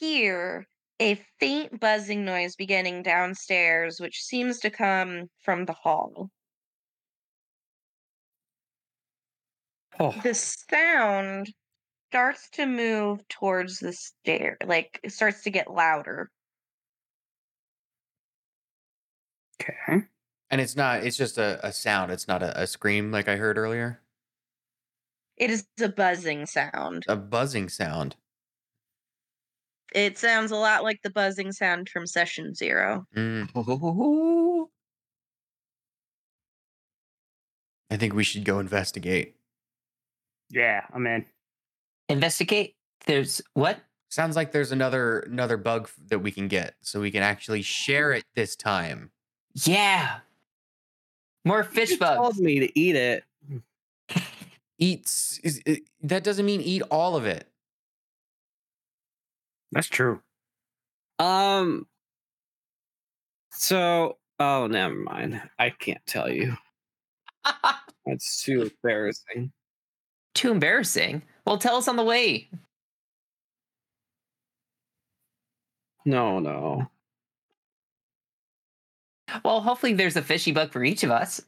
hear a faint buzzing noise beginning downstairs, which seems to come from the hall. Oh. The sound starts to move towards the stair. Like, it starts to get louder. Okay. And it's just a sound. It's not a scream like I heard earlier. It is a buzzing sound. A buzzing sound. It sounds a lot like the buzzing sound from Session Zero. Mm. I think we should go investigate. Yeah, I'm in. Investigate. There's what? Sounds like there's another bug that we can get, so we can actually share it this time. Yeah. More fish bugs. You told me to eat it. That doesn't mean eat all of it. That's true. So, never mind. I can't tell you. That's too embarrassing. Too embarrassing. Well, tell us on the way. No. Well, hopefully there's a fishy bug for each of us.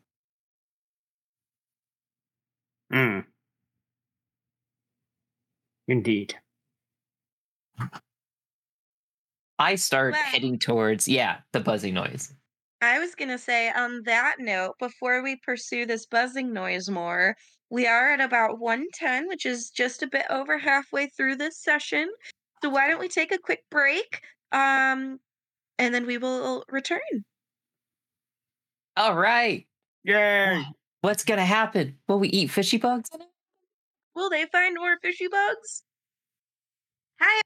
Indeed. I start heading towards, the buzzing noise. I was going to say, on that note, before we pursue this buzzing noise more, we are at about 1:10, which is just a bit over halfway through this session. So why don't we take a quick break, and then we will return. All right. Yay. What's going to happen? Will we eat fishy bugs? Will they find more fishy bugs? Hi.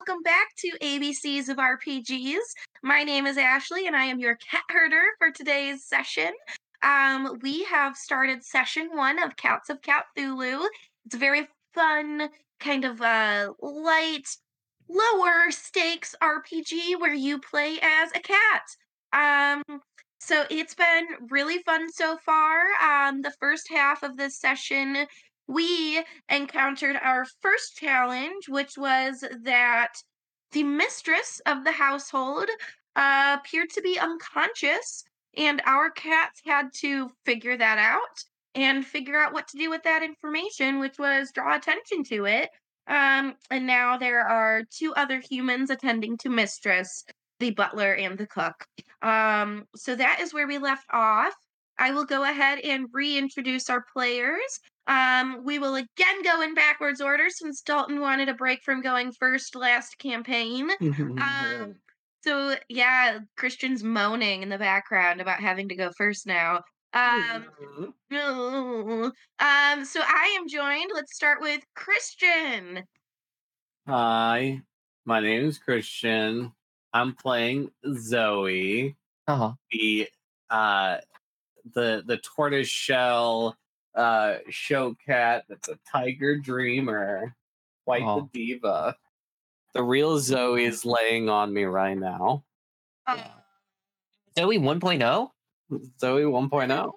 Welcome back to ABCs of RPGs. My name is Ashley, and I am your cat herder for today's session. We have started session 1 of Cats of Cthulhu. It's a very fun, kind of light, lower stakes RPG where you play as a cat. So it's been really fun so far. The first half of this session, we encountered our first challenge, which was that the mistress of the household appeared to be unconscious, and our cats had to figure that out and figure out what to do with that information, which was draw attention to it. And now there are 2 other humans attending to mistress, the butler and the cook. So that is where we left off. I will go ahead and reintroduce our players. We will again go in backwards order since Dalton wanted a break from going first last campaign. So yeah, Christian's moaning in the background about having to go first now. So I am joined. Let's start with Christian. Hi, my name is Christian. I'm playing Zoe, the tortoiseshell show cat that's a tiger dreamer, quite the diva. The real Zoe is laying on me right now. Zoe 1.0? Zoe 1.0.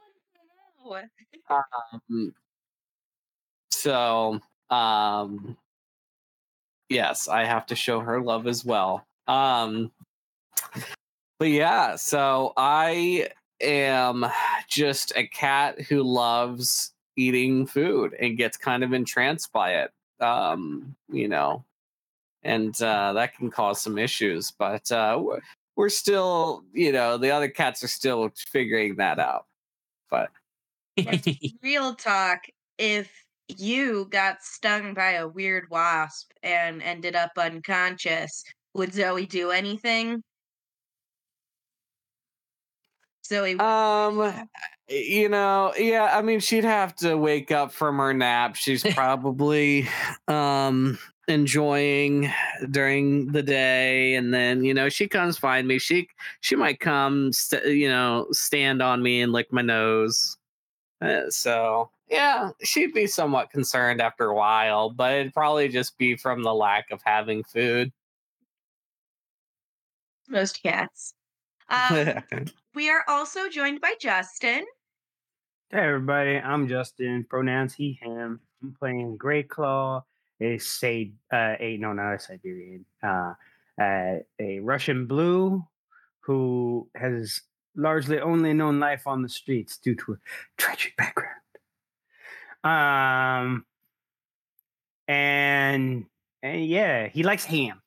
Yes, I have to show her love as well. But yeah, so I am just a cat who loves eating food and gets kind of entranced by it. And that can cause some issues, but we're still, the other cats are still figuring that out. But real talk, if you got stung by a weird wasp and ended up unconscious, would Zoe do anything? Zoe? She'd have to wake up from her nap. She's probably enjoying during the day, and then she comes find me. She might come, stand on me and lick my nose. So yeah, she'd be somewhat concerned after a while, but it'd probably just be from the lack of having food. Most cats. We are also joined by Justin. Hey everybody, I'm Justin. Pronouns he, him. I'm playing Grey Claw, not a Siberian. A Russian blue who has largely only known life on the streets due to a tragic background. And he likes ham.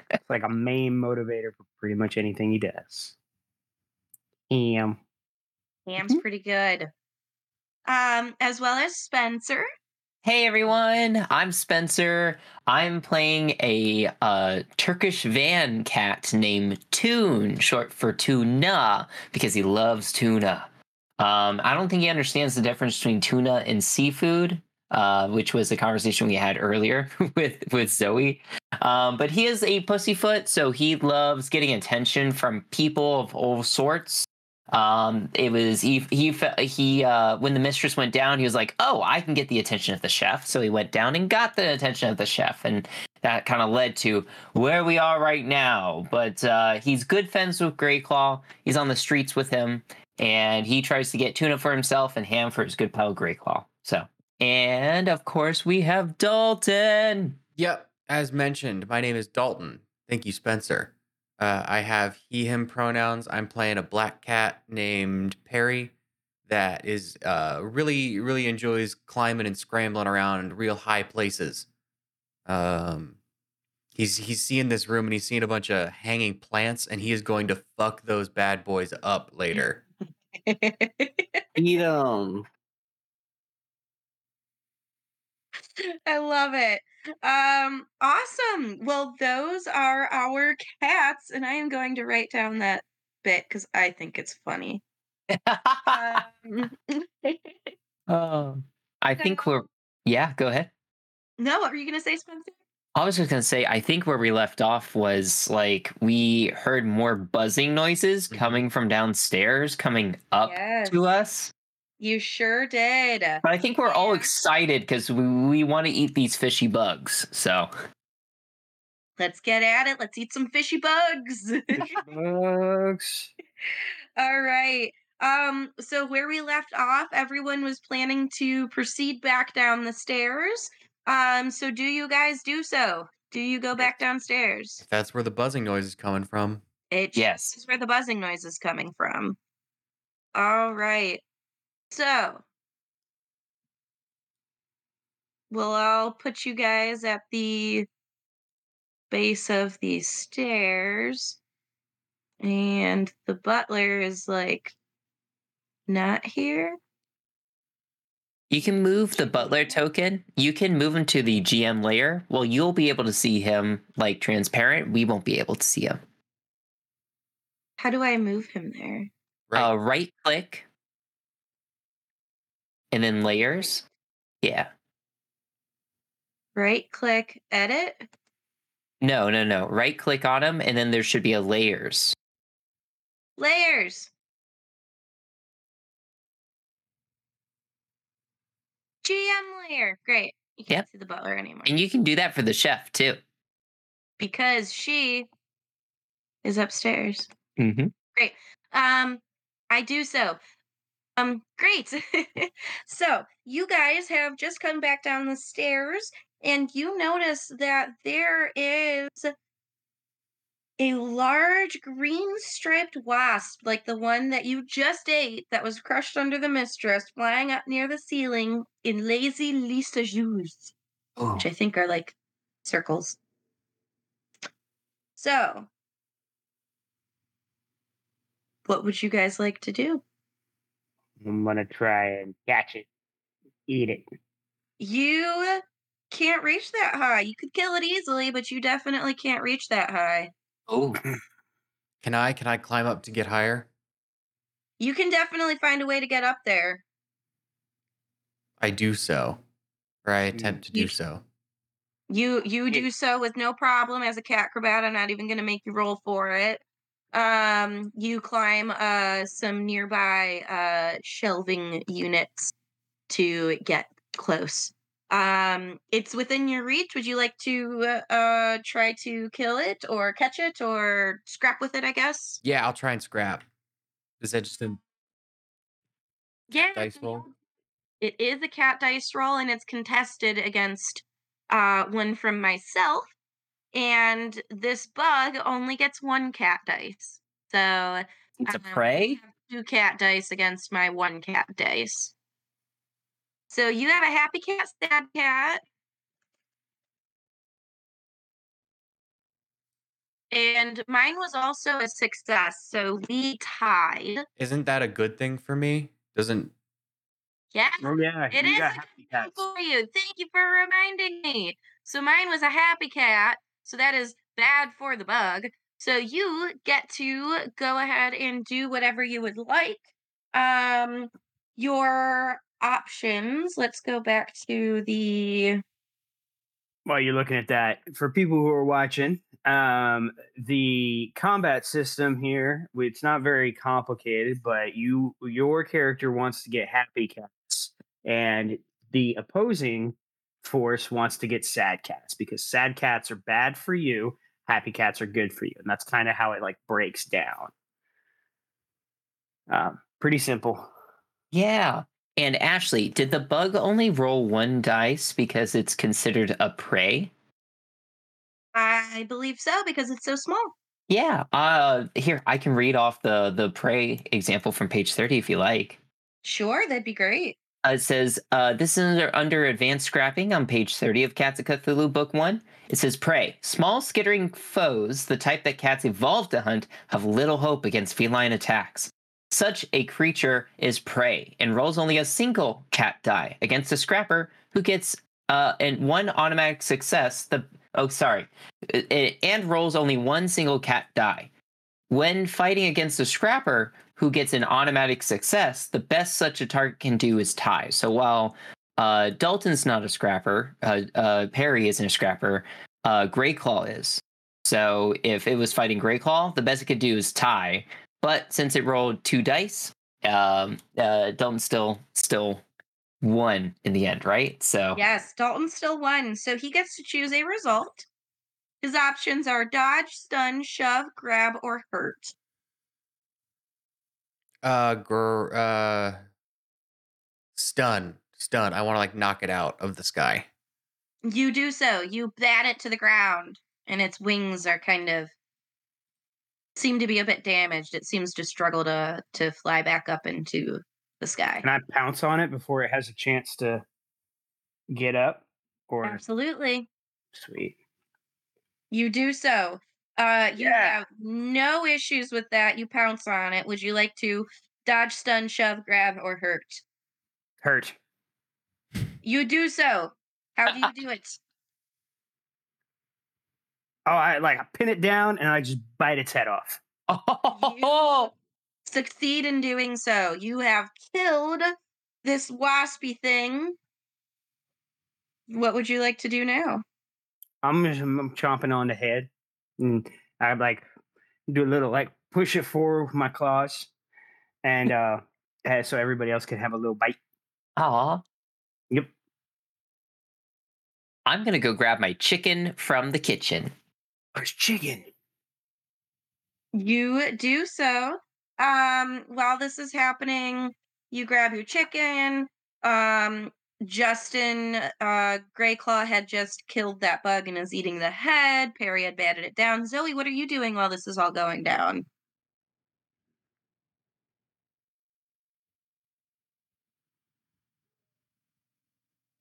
It's like a main motivator for pretty much anything he does. Ham. Ham's pretty good. As well as Spencer. Hey everyone, I'm Spencer. I'm playing a Turkish Van cat named Tune, short for Tuna, because he loves tuna. I don't think he understands the difference between tuna and seafood, which was the conversation we had earlier with Zoe. But he is a pussyfoot, so he loves getting attention from people of all sorts. When the mistress went down, he was like, oh, I can get the attention of the chef. So he went down and got the attention of the chef. And that kind of led to where we are right now. But he's good friends with Grey Claw. He's on the streets with him. And he tries to get tuna for himself and ham for his good pal Grey Claw. So, and of course, we have Dalton. Yep. As mentioned, my name is Dalton. Thank you, Spencer. I have he, him pronouns. I'm playing a black cat named Perry that is really, really enjoys climbing and scrambling around real high places. He's seeing this room and he's seeing a bunch of hanging plants and he is going to fuck those bad boys up later. Eat them. I love it. Awesome. Well, those are our cats, and I am going to write down that bit because I think it's funny. I think we're. Yeah, go ahead. No, what were you going to say, Spencer? I was just going to say, I think where we left off was like we heard more buzzing noises coming from downstairs, coming up to us. You sure did. But I think we're all excited because we want to eat these fishy bugs. So let's get at it. Let's eat some fishy bugs. Fishy bugs. All right. So where we left off, everyone was planning to proceed back down the stairs. So do you guys do so? Do you go back downstairs? That's where the buzzing noise is coming from. Yes, where the buzzing noise is coming from. All right. So, well, I'll put you guys at the base of the stairs, and the butler is like, not here. You can move the butler token. You can move him to the GM layer. Well, you'll be able to see him, like, transparent. We won't be able to see him. How do I move him there? Right, right click. And then layers. Yeah. Right click, edit? No. Right click on them, and then there should be a layers. Layers. GM layer. Great. You can't see the butler anymore. And you can do that for the chef, too. Because she is upstairs. Mm-hmm. Great. I do so. Great. So you guys have just come back down the stairs and you notice that there is a large green striped wasp, like the one that you just ate that was crushed under the mistress, flying up near the ceiling in lazy listages, which I think are like circles. So what would you guys like to do? I'm going to try and catch it. Eat it. You can't reach that high. You could kill it easily, but you definitely can't reach that high. Oh. Can I climb up to get higher? You can definitely find a way to get up there. I do so. Or I attempt to do so. You do so with no problem as a catcrobat. I'm not even going to make you roll for it. You climb some nearby shelving units to get close. It's within your reach. Would you like to try to kill it or catch it or scrap with it, I guess? Yeah, I'll try and scrap. Is that just a dice roll? It is a cat dice roll, and it's contested against one from myself. And this bug only gets one cat dice. So it's a prey? Two cat dice against my one cat dice. So you have a happy cat, sad cat. And mine was also a success. So we tied. Isn't that a good thing for me? Doesn't. Yeah. Oh, yeah. It is a good thing for you. Thank you for reminding me. So mine was a happy cat. So that is bad for the bug. So you get to go ahead and do whatever you would like. Your options. Let's go back to the... While you're looking at that, for people who are watching, the combat system here, it's not very complicated, but your character wants to get happy cats. And the opposing force wants to get sad cats because sad cats are bad for you, happy cats are good for you, and that's kind of how it like breaks down. Pretty simple. Yeah. And Ashley, did the bug only roll one dice because it's considered a prey? I believe so, because it's so small. Yeah. Here, I can read off the prey example from page 30 if you like. Sure, that'd be great. It says, this is under advanced scrapping on page 30 of Cats of Cthulhu, book 1. It says, prey. Small, skittering foes, the type that cats evolved to hunt, have little hope against feline attacks. Such a creature is prey and rolls only a single cat die against a scrapper who gets one automatic success. And rolls only one single cat die. When fighting against a scrapper who gets an automatic success, the best such a target can do is tie. So while Dalton's not a scrapper, Perry isn't a scrapper, Greyclaw is. So if it was fighting Greyclaw, the best it could do is tie. But since it rolled two dice, Dalton still won in the end, right? So yes, Dalton still won. So he gets to choose a result. His options are dodge, stun, shove, grab, or hurt. Stun. I want to knock it out of the sky. You do so. You bat it to the ground, and its wings are seem to be a bit damaged. It seems to struggle to fly back up into the sky. Can I pounce on it before it has a chance to get up? Or absolutely. Sweet. You do so. You have no issues with that. You pounce on it. Would you like to dodge, stun, shove, grab, or hurt? Hurt. You do so. How do you do it? Oh, I pin it down and I just bite its head off. Oh! Succeed in doing so. You have killed this waspy thing. What would you like to do now? I'm chomping on the head, and I do a little push it forward with my claws, and so everybody else can have a little bite. Aw. Yep. I'm gonna go grab my chicken from the kitchen. Where's chicken? You do so. While this is happening, you grab your chicken. Justin, Greyclaw had just killed that bug and is eating the head. Perry had batted it down. Zoe, what are you doing while this is all going down?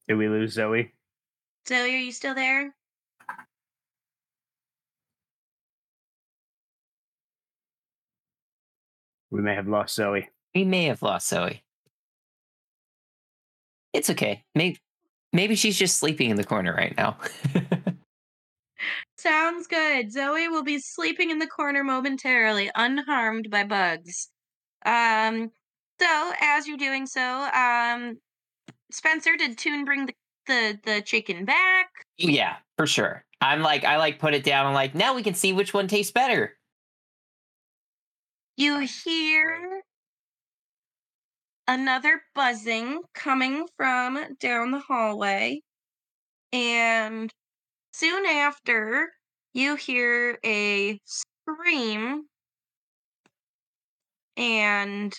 Did we lose Zoe? Zoe, are you still there? We may have lost Zoe. It's okay. Maybe she's just sleeping in the corner right now. Sounds good. Zoe will be sleeping in the corner momentarily, unharmed by bugs. So, as you're doing so, Spencer, did Toon bring the chicken back? Yeah, for sure. I put it down. I'm like, now we can see which one tastes better. You hear another buzzing coming from down the hallway. And soon after, you hear a scream. And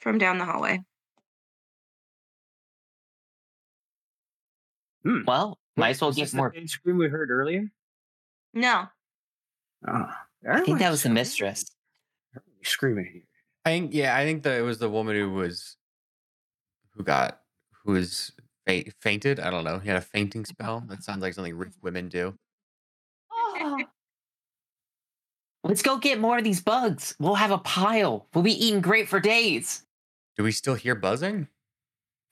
from down the hallway. Well, might as well get more. The scream we heard earlier? No. I think that was the mistress. Screaming here. I think it was the woman who fainted. I don't know. He had a fainting spell. That sounds like something rich women do. Oh. Let's go get more of these bugs. We'll have a pile. We'll be eating great for days. Do we still hear buzzing?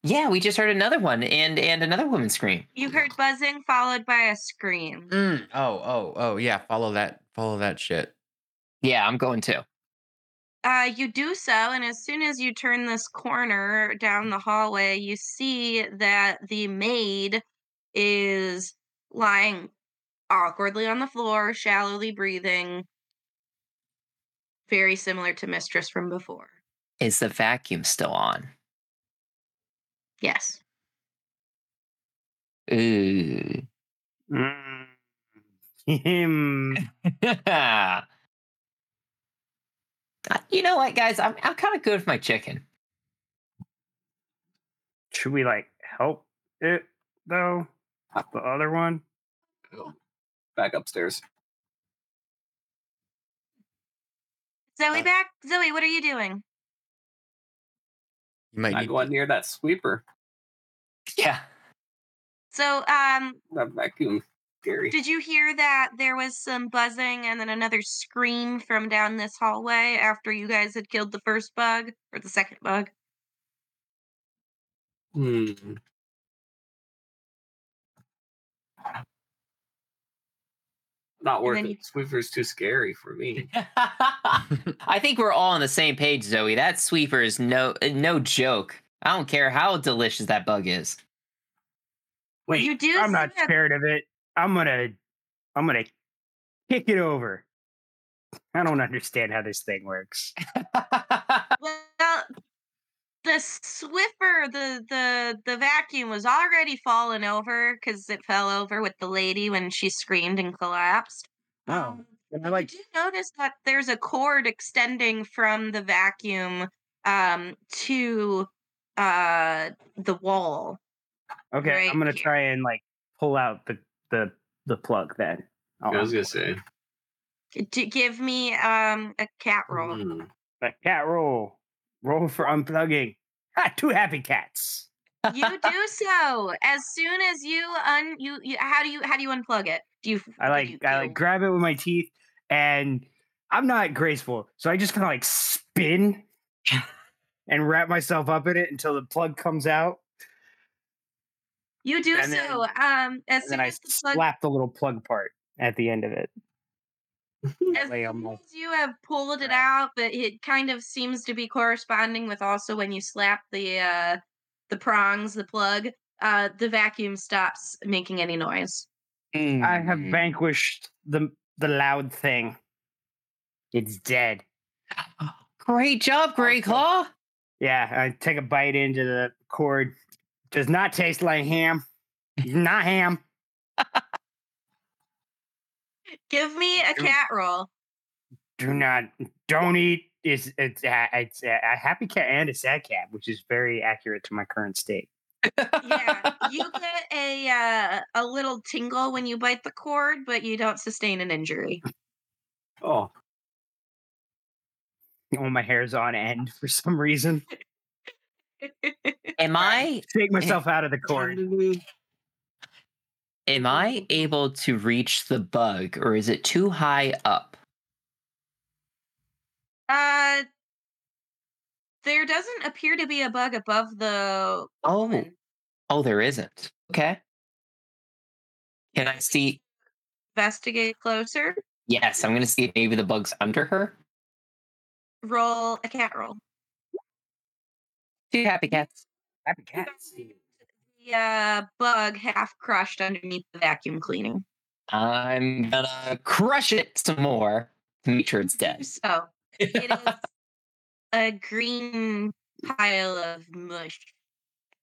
Yeah, we just heard another one and another woman scream. You heard buzzing followed by a scream. Yeah. Follow that shit. Yeah, I'm going too. You do so, and as soon as you turn this corner down the hallway, you see that the maid is lying awkwardly on the floor, shallowly breathing, very similar to Mistress from before. Is the vacuum still on? Yes. Ooh. You know what, guys? I'm kind of good with my chicken. Should we, help it, though? The other one? Cool. Back upstairs. Zoe, what are you doing? You might not going near that sweeper. Yeah. So, that vacuum theory. Did you hear that there was some buzzing and then another scream from down this hallway after you guys had killed the first bug or the second bug? Hmm. Not worth it. Sweeper's too scary for me. I think we're all on the same page, Zoe. That sweeper is no joke. I don't care how delicious that bug is. Wait, I'm not scared of it. I'm gonna kick it over. I don't understand how this thing works. Well, the Swiffer, the vacuum was already falling over because it fell over with the lady when she screamed and collapsed. Oh. And you do notice that there's a cord extending from the vacuum to the wall. Okay, right I'm going to try and pull out the plug then. I was going to say. Give me a cat roll. Mm. A cat roll. Roll for unplugging. Ah, two happy cats. You do so. As soon as you how do you unplug it? Grab it with my teeth, and I'm not graceful, so I just kind of spin and wrap myself up in it until the plug comes out. You do and so. As soon as the plug slap the little plug part at the end of it. As soon as you have pulled it out, but it kind of seems to be corresponding with also when you slap the prongs, the plug, the vacuum stops making any noise. I have vanquished the loud thing. It's dead. Great job, Grey Claw. Yeah, I take a bite into the cord. Does not taste like ham. Not ham. Give me a cat roll. Don't eat. It's a happy cat and a sad cat, which is very accurate to my current state. Yeah, you get a little tingle when you bite the cord, but you don't sustain an injury. Oh, my hair's on end for some reason. Am I take myself out of the cord? Am I able to reach the bug, or is it too high up? There doesn't appear to be a bug above the... Oh, there isn't. Okay. Can I see... Investigate closer? Yes, I'm going to see if maybe the bug's under her. Roll a cat roll. Two happy cats. Happy cats. Bug half crushed underneath the vacuum cleaning. I'm gonna crush it some more to make sure it's dead. So it is a green pile of mush.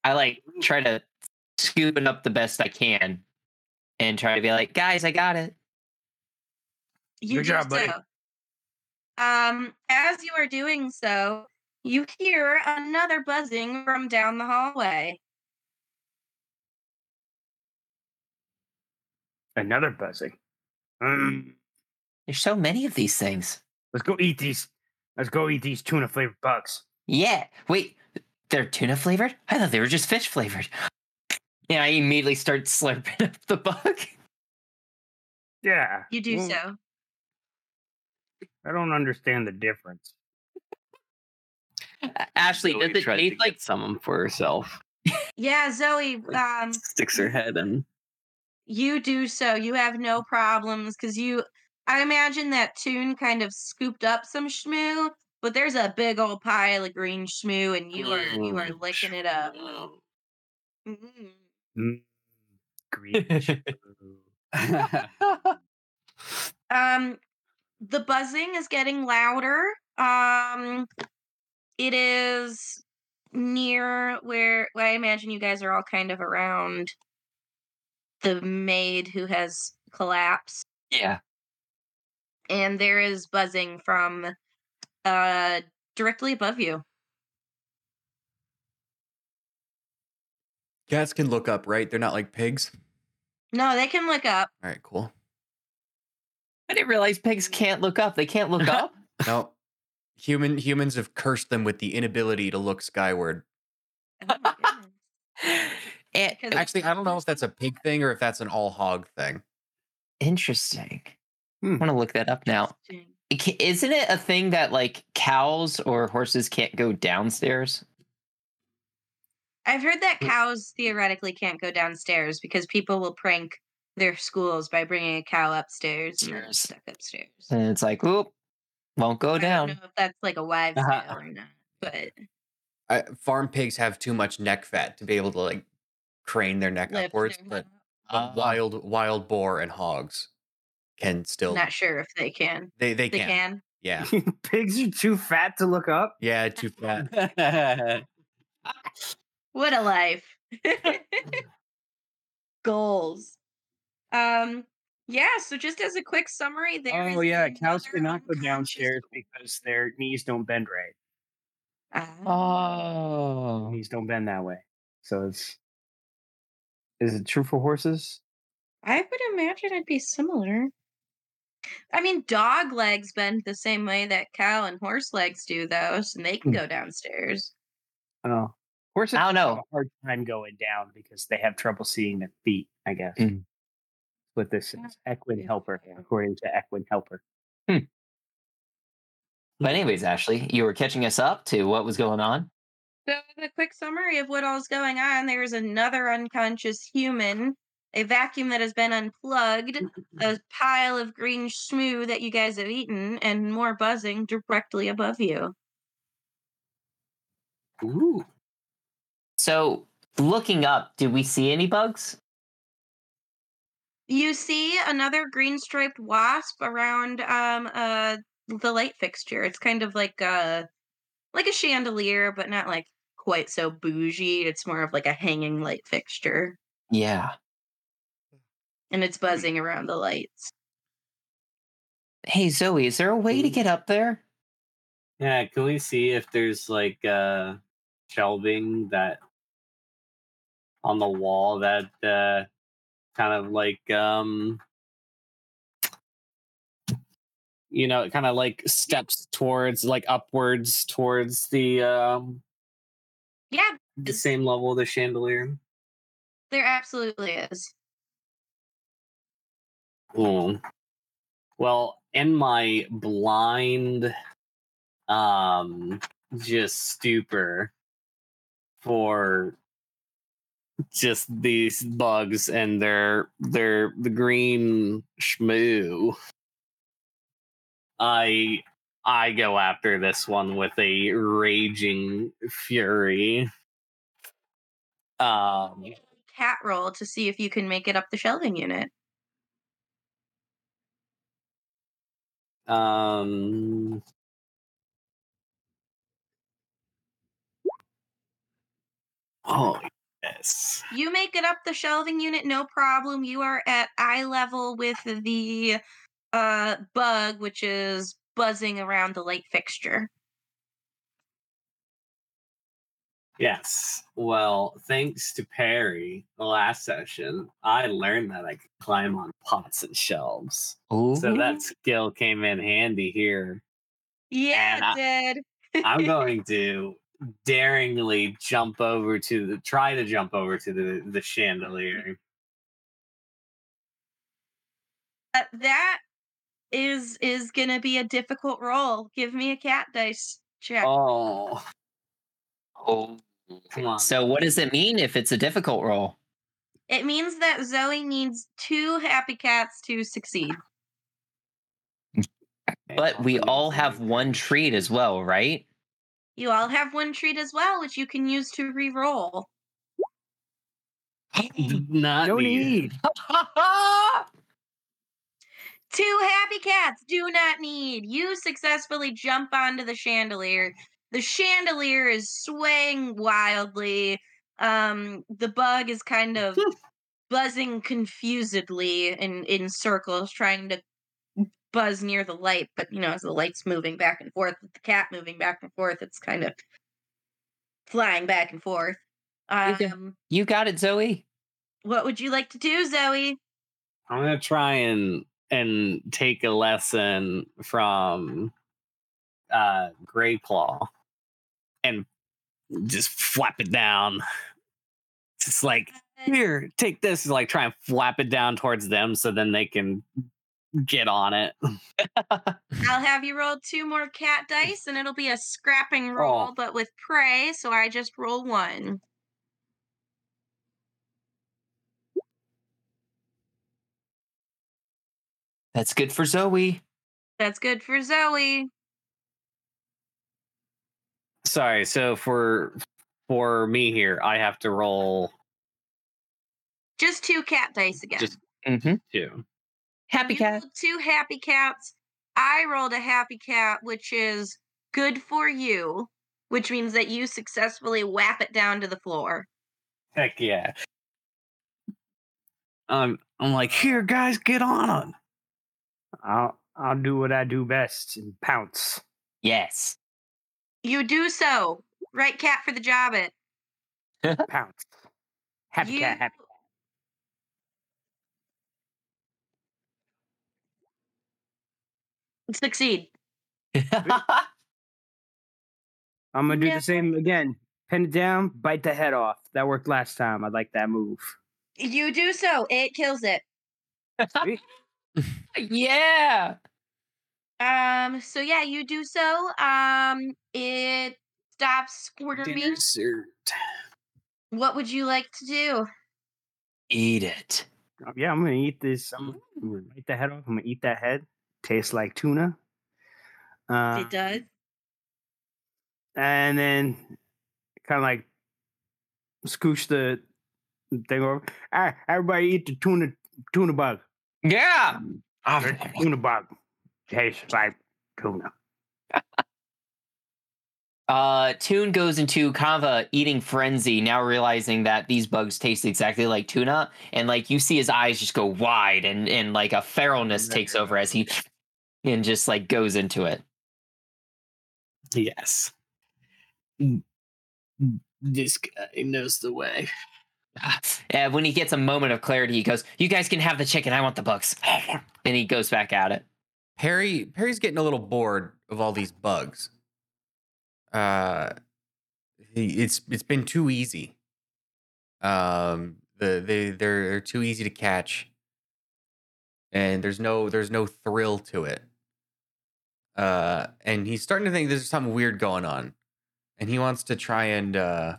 I try to scoop it up the best I can and try to be like, guys, I got it. Good job, buddy. As you are doing so, you hear another buzzing from down the hallway. Another buzzing. There's so many of these things. Let's go eat these tuna-flavored bugs. Yeah. Wait, they're tuna-flavored? I thought they were just fish-flavored. Yeah, I immediately start slurping up the bug. Yeah. You do so. I don't understand the difference. Ashley, does it taste like some of them for herself? Yeah, Zoe. Sticks her head in. You do so. You have no problems because I imagine that Toon kind of scooped up some shmoo, but there's a big old pile of green shmoo, and you are licking it up. Mm-hmm. Green shmoo. The buzzing is getting louder. It is near where I imagine you guys are all kind of around. The maid who has collapsed. Yeah. And there is buzzing from directly above you. Cats can look up, right? They're not like pigs? No, they can look up. All right, cool. I didn't realize pigs can't look up. They can't look up? No. Humans have cursed them with the inability to look skyward. Oh my goodness. Actually, I don't know if that's a pig thing or if that's an all hog thing. Interesting. I want to look that up now. Isn't it a thing that like cows or horses can't go downstairs? I've heard that cows theoretically can't go downstairs because people will prank their schools by bringing a cow upstairs and they're stuck upstairs. And it's like, oop, won't go down. I don't know if that's like a wives' tale or not, but farm pigs have too much neck fat to be able to like crane their neck upwards, but wild boar and hogs can still. Not sure if they can. They can. Yeah. Pigs are too fat to look up. Yeah, too fat. What a life. Goals. Yeah, so just as a quick summary, there. Oh, yeah, cows cannot go downstairs because their knees don't bend right. Oh. Knees don't bend that way. So it's. Is it true for horses? I would imagine it'd be similar. I mean, dog legs bend the same way that cow and horse legs do, though, so they can go downstairs. Oh. Horses have a hard time going down because they have trouble seeing their feet, I guess. Mm. What this is. Equid Helper, according to Equid Helper. But anyways, Ashley, you were catching us up to what was going on? So the quick summary of what all's going on, there is another unconscious human, a vacuum that has been unplugged, a pile of green schmoo that you guys have eaten, and more buzzing directly above you. Ooh. So, looking up, did we see any bugs? You see another green-striped wasp around the light fixture. It's kind of like a chandelier, but not like quite so bougie. It's more of like a hanging light fixture. Yeah. And it's buzzing around the lights. Hey, Zoe, is there a way to get up there? Yeah, can we see if there's like shelving that on the wall that kind of like kind of like steps towards like upwards towards the the same level of the chandelier? There absolutely is. Cool. Well, in my blind just stupor for just these bugs and the green schmoo, I go after this one with a raging fury. Cat roll to see if you can make it up the shelving unit. Oh, yes. You make it up the shelving unit, no problem. You are at eye level with the bug, which is buzzing around the light fixture. Yes. Well, thanks to Perry, the last session, I learned that I could climb on pots and shelves. Ooh. So that skill came in handy here. Yeah, it did. I'm going to daringly jump over to the chandelier. That is gonna be a difficult roll. Give me a cat dice check. Oh, come on. So what does it mean if it's a difficult roll? It means that Zoe needs 2 happy cats to succeed. But we all have one treat as well, right? You all have one treat as well, which you can use to re-roll. Do not need. 2 happy cats do not need. You successfully jump onto the chandelier. The chandelier is swaying wildly. The bug is kind of buzzing confusedly in circles, trying to buzz near the light, but as the light's moving back and forth, with the cat moving back and forth, it's kind of flying back and forth. You got it, Zoe. What would you like to do, Zoe? I'm gonna try and take a lesson from Grey Claw and just flap it down. It's like, here, take this. Like, try and flap it down towards them so then they can get on it. I'll have you roll 2 more cat dice, and it'll be a scrapping roll, but with prey, so I just roll 1. That's good for Zoe. That's good for Zoe. Sorry, so for me here, I have to roll... Just 2 cat dice again. Just 2. Happy cat. 2 happy cats. I rolled a happy cat, which is good for you, which means that you successfully whap it down to the floor. Heck yeah. I'm like, here, guys, get on it. I'll do what I do best and pounce. Yes. You do so. Right cat for the job it. Pounce. Happy cat, happy cat. Succeed. I'm going to do the same again. Pin it down, bite the head off. That worked last time. I like that move. You do so. It kills it. Yeah. So yeah, you do so. It stops squirting me. What would you like to do? Eat it. Yeah, I'm going to eat this. I'm going to bite the head off. I'm going to eat that head. Tastes like tuna. It does. And then kind of like scooch the thing over. All right, everybody eat the tuna bug. Yeah. Tuna bug. Tastes like tuna. Toon goes into kind of a eating frenzy, now realizing that these bugs taste exactly like tuna. And like you see his eyes just go wide and like a feralness takes over as he... And just like goes into it. Yes. This guy knows the way. And when he gets a moment of clarity, he goes, "You guys can have the chicken. I want the bugs." And he goes back at it. Perry's getting a little bored of all these bugs. It's been too easy. They're too easy to catch. And there's no thrill to it. And he's starting to think there's something weird going on, and he wants to try and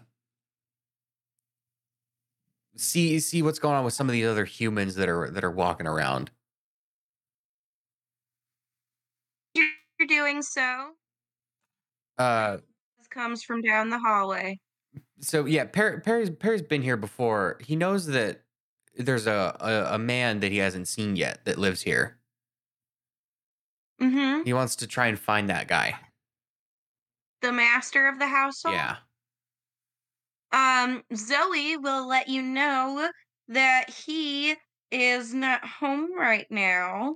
see what's going on with some of these other humans that are walking around. You're doing so. This comes from down the hallway. So yeah, Perry's been here before. He knows that there's a man that he hasn't seen yet that lives here. Mm-hmm. He wants to try and find that guy. The master of the household? Yeah. Zoe will let you know that he is not home right now.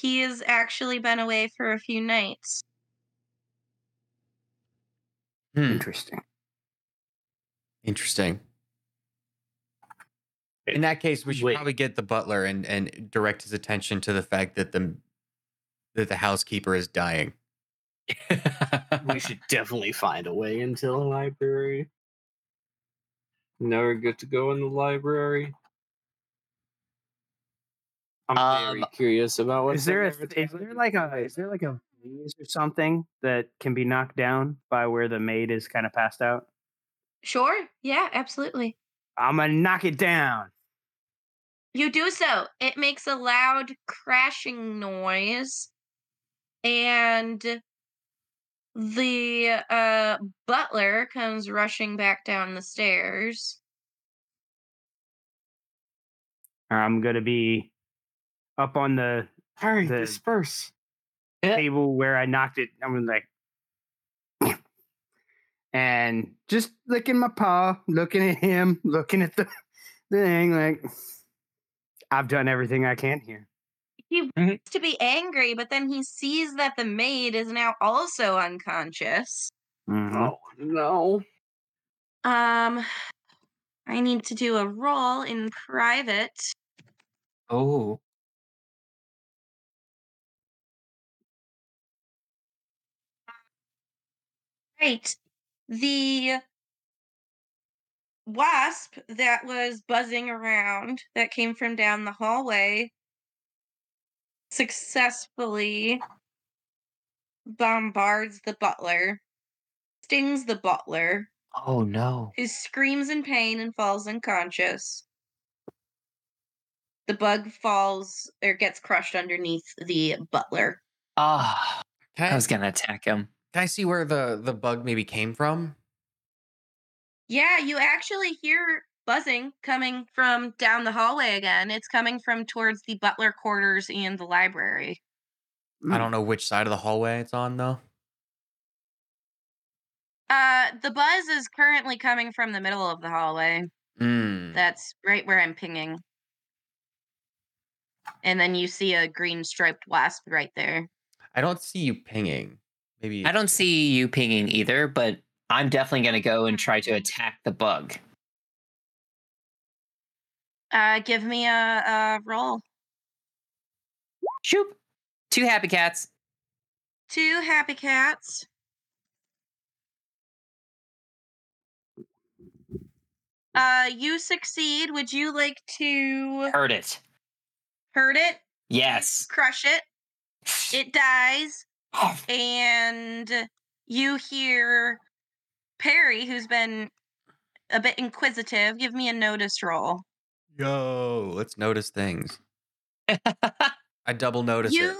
He has actually been away for a few nights. Interesting. In that case, we should probably get the butler and direct his attention to the fact that the housekeeper is dying. We should definitely find a way into the library. Never good to go in the library. I'm very curious about what is there like a maze or something that can be knocked down by where the maid is kind of passed out? Sure. Yeah, absolutely. I'm gonna knock it down. You do so. It makes a loud crashing noise, and the butler comes rushing back down the stairs. I'm gonna be up on the disperse table where I knocked it. I'm gonna and just licking my paw, looking at him, looking at the thing, like, I've done everything I can here. He wants to be angry, but then he sees that the maid is now also unconscious. Mm-hmm. Oh, no. I need to do a roll in private. Oh. Right. the wasp that was buzzing around that came from down the hallway successfully bombards the butler, stings the butler. Oh, no. Who screams in pain and falls unconscious. The bug falls or gets crushed underneath the butler. Ah, oh, I was going to attack him. Can I see where the bug maybe came from? Yeah, you actually hear buzzing coming from down the hallway again. It's coming from towards the butler quarters and the library. I don't know which side of the hallway it's on, though. The buzz is currently coming from the middle of the hallway. Mm. That's right where I'm pinging. And then you see a green striped wasp right there. I don't see you pinging. Maybe I don't see you pinging either, but I'm definitely going to go and try to attack the bug. Give me a roll. Shoop. Two happy cats. You succeed. Would you like to... Hurt it? Yes. Crush it. It dies. And you hear Perry, who's been a bit inquisitive, give me a notice roll. Yo, let's notice things. I double notice it.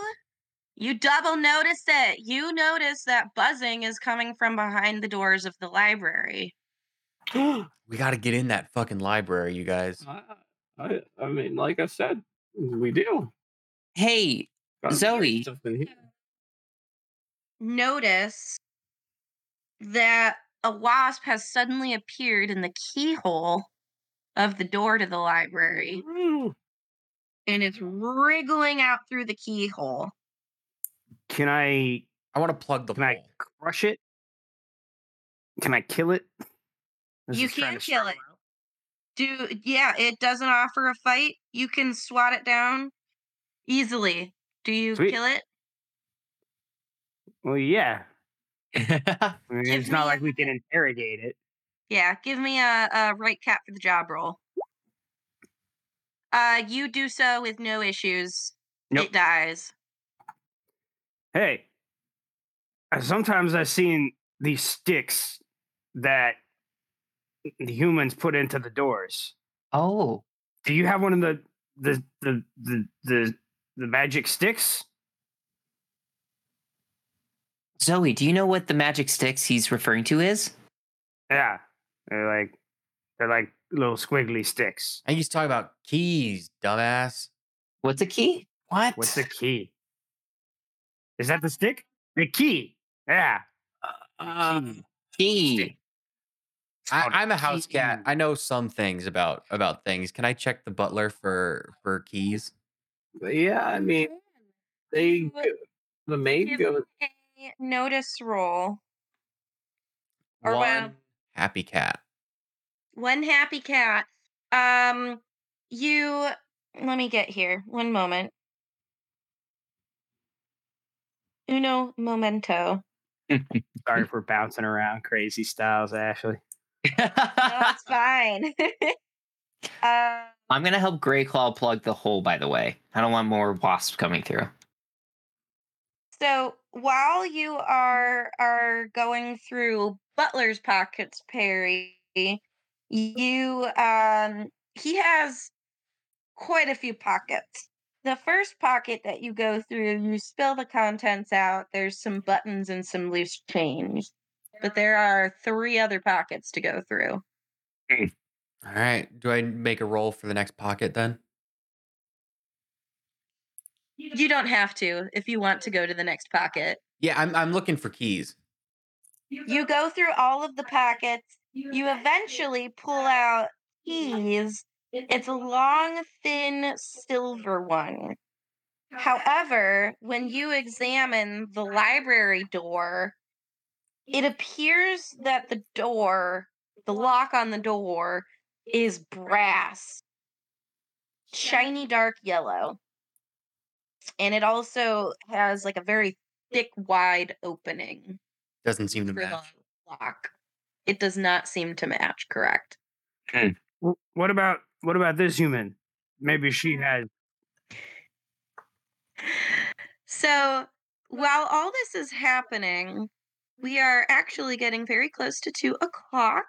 You double notice it. You notice that buzzing is coming from behind the doors of the library. We got to get in that fucking library, you guys. I mean, like I said, we do. Hey, gotta Zoe. Notice that a wasp has suddenly appeared in the keyhole of the door to the library. Ooh. And it's wriggling out through the keyhole. Can I... I want to plug the hole. Can I crush it? Can I kill it? You can kill it. It doesn't offer a fight. You can swat it down easily. Do you kill it? Well, yeah. I mean, it's not like we can interrogate it. Yeah, give me a right cat for the job roll. You do so with no issues. Nope. It dies. Hey, sometimes I've seen these sticks that the humans put into the doors. Oh, do you have one of the magic sticks? Zoe, do you know what the magic sticks he's referring to is? Yeah, they're like little squiggly sticks. I used to talk about keys, dumbass. What's a key? What? What's a key? Is that the stick? The key. Yeah. Key. Stick. I'm a house cat. I know some things about things. Can I check the butler for keys? Yeah, I mean, the maid goes. Notice roll. Or one happy cat. One happy cat. Let me get here. One moment. Uno momento. Sorry for bouncing around crazy styles, Ashley. No, it's fine. I'm gonna help Grey Claw plug the hole, by the way. I don't want more wasps coming through. So while you are going through Butler's pockets, Perry, you he has quite a few pockets. The first pocket that you go through, you spill the contents out. There's some buttons and some loose change. But there are 3 other pockets to go through. All right. Do I make a roll for the next pocket then? You don't have to if you want to go to the next pocket. Yeah, I'm looking for keys. You go through all of the pockets. You eventually pull out keys. It's a long, thin, silver one. However, when you examine the library door, it appears that the lock on the door, is brass. Shiny dark yellow. And it also has like a very thick, wide opening. Doesn't seem to match. Lock. it does not seem to match, correct? Okay. What about this human? Maybe she has. So while all this is happening, we are actually getting very close to 2:00.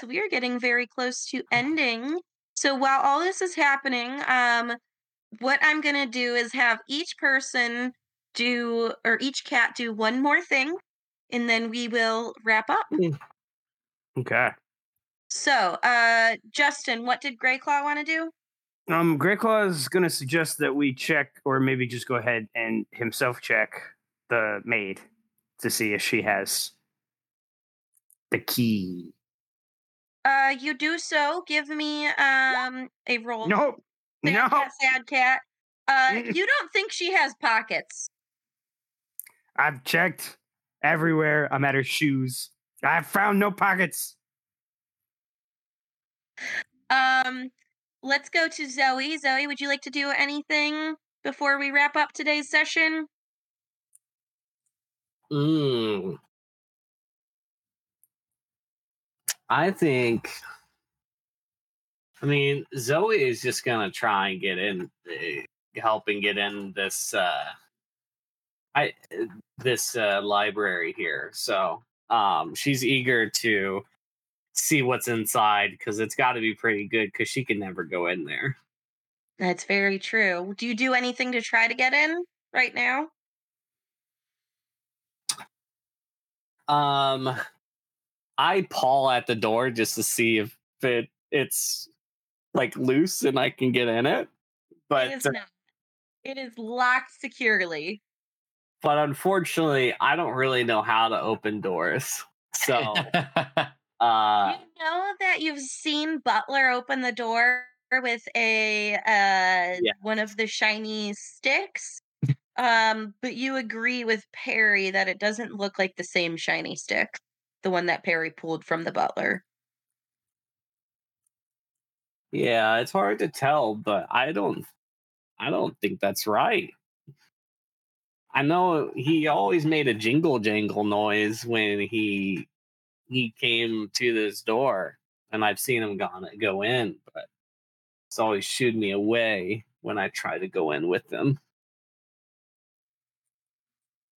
So we are getting very close to ending. So while all this is happening, what I'm going to do is have each person each cat do one more thing, and then we will wrap up. Okay. So, Justin, what did Greyclaw want to do? Greyclaw is going to suggest that we check, or maybe just go ahead and himself check the maid to see if she has the key. You do so. Give me a roll. Nope. No. Sad cat. You don't think she has pockets? I've checked everywhere. I'm at her shoes. I've found no pockets. Let's go to Zoe. Zoe, would you like to do anything before we wrap up today's session? I mean, Zoe is just going to try and get in, helping get in this library here. So she's eager to see what's inside, because it's got to be pretty good, because she can never go in there. That's very true. Do you do anything to try to get in right now? I paw at the door just to see if it's... like loose and I can get in it, but it is not. It is locked securely. But unfortunately, I don't really know how to open doors. So, you know that you've seen Butler open the door with a one of the shiny sticks. But you agree with Perry that it doesn't look like the same shiny stick, the one that Perry pulled from the Butler. Yeah, it's hard to tell, but I don't think that's right. I know he always made a jingle jangle noise when he came to this door, and I've seen him go in, but it's always shooed me away when I try to go in with them.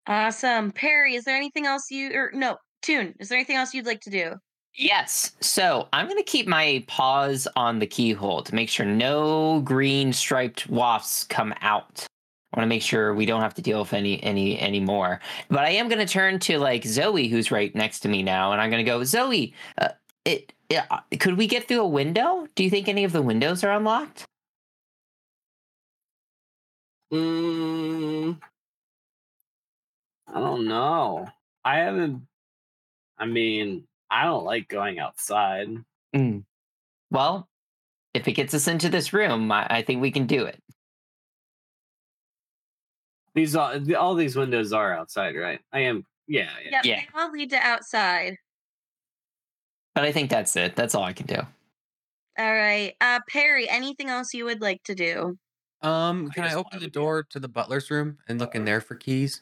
Awesome. Perry, is there anything else Toon, is there anything else you'd like to do? Yes, so I'm going to keep my paws on the keyhole to make sure no green striped wasps come out. I want to make sure we don't have to deal with any more. But I am going to turn to Zoe, who's right next to me now, and I'm going to go, Zoe, could we get through a window? Do you think any of the windows are unlocked? I don't know. I don't like going outside. Well, if it gets us into this room, I think we can do it. All these windows are outside, right? I am. Yeah. Yeah. They all lead to outside. But I think that's it. That's all I can do. All right. Perry, anything else you would like to do? Can I open the door to the butler's room and look in there for keys?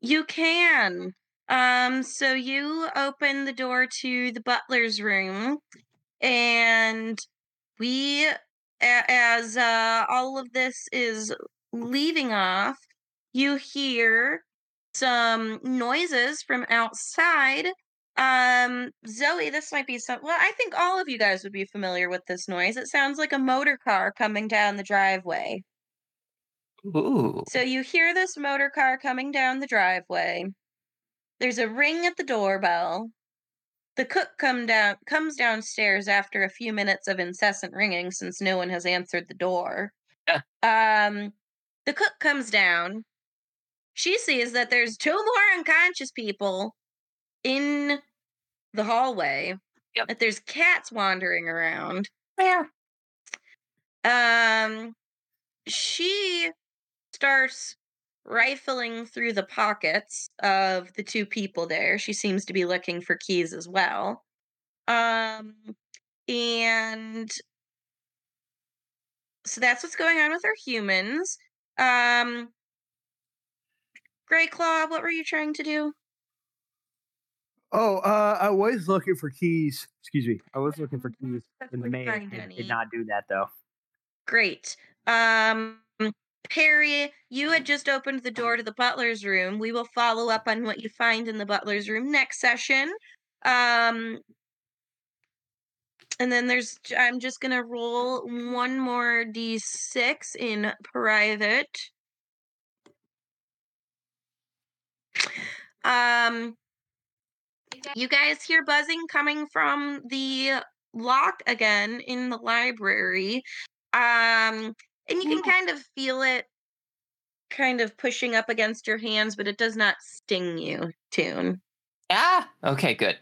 You can. So you open the door to the butler's room, and we, as all of this is leaving off, you hear some noises from outside. Zoe, this might be I think all of you guys would be familiar with this noise. It sounds like a motor car coming down the driveway. Ooh. So you hear this motor car coming down the driveway. There's a ring at the doorbell. The cook comes downstairs after a few minutes of incessant ringing, since no one has answered the door. Yeah. The cook comes down. She sees that there's 2 more unconscious people in the hallway. Yep. That there's cats wandering around. Yeah. She starts rifling through the pockets of the 2 people there. She seems to be looking for keys as well. And so that's what's going on with our humans. Greyclaw, what were you trying to do? Oh, I was looking for keys. Excuse me. I was looking for keys in the mail. Did not do that, though. Great. Perry, you had just opened the door to the butler's room. We will follow up on what you find in the butler's room next session. And then I'm just going to roll one more D6 in private. You guys hear buzzing coming from the lock again in the library. And you can kind of feel it kind of pushing up against your hands, but it does not sting you, Toon. Ah, okay, good.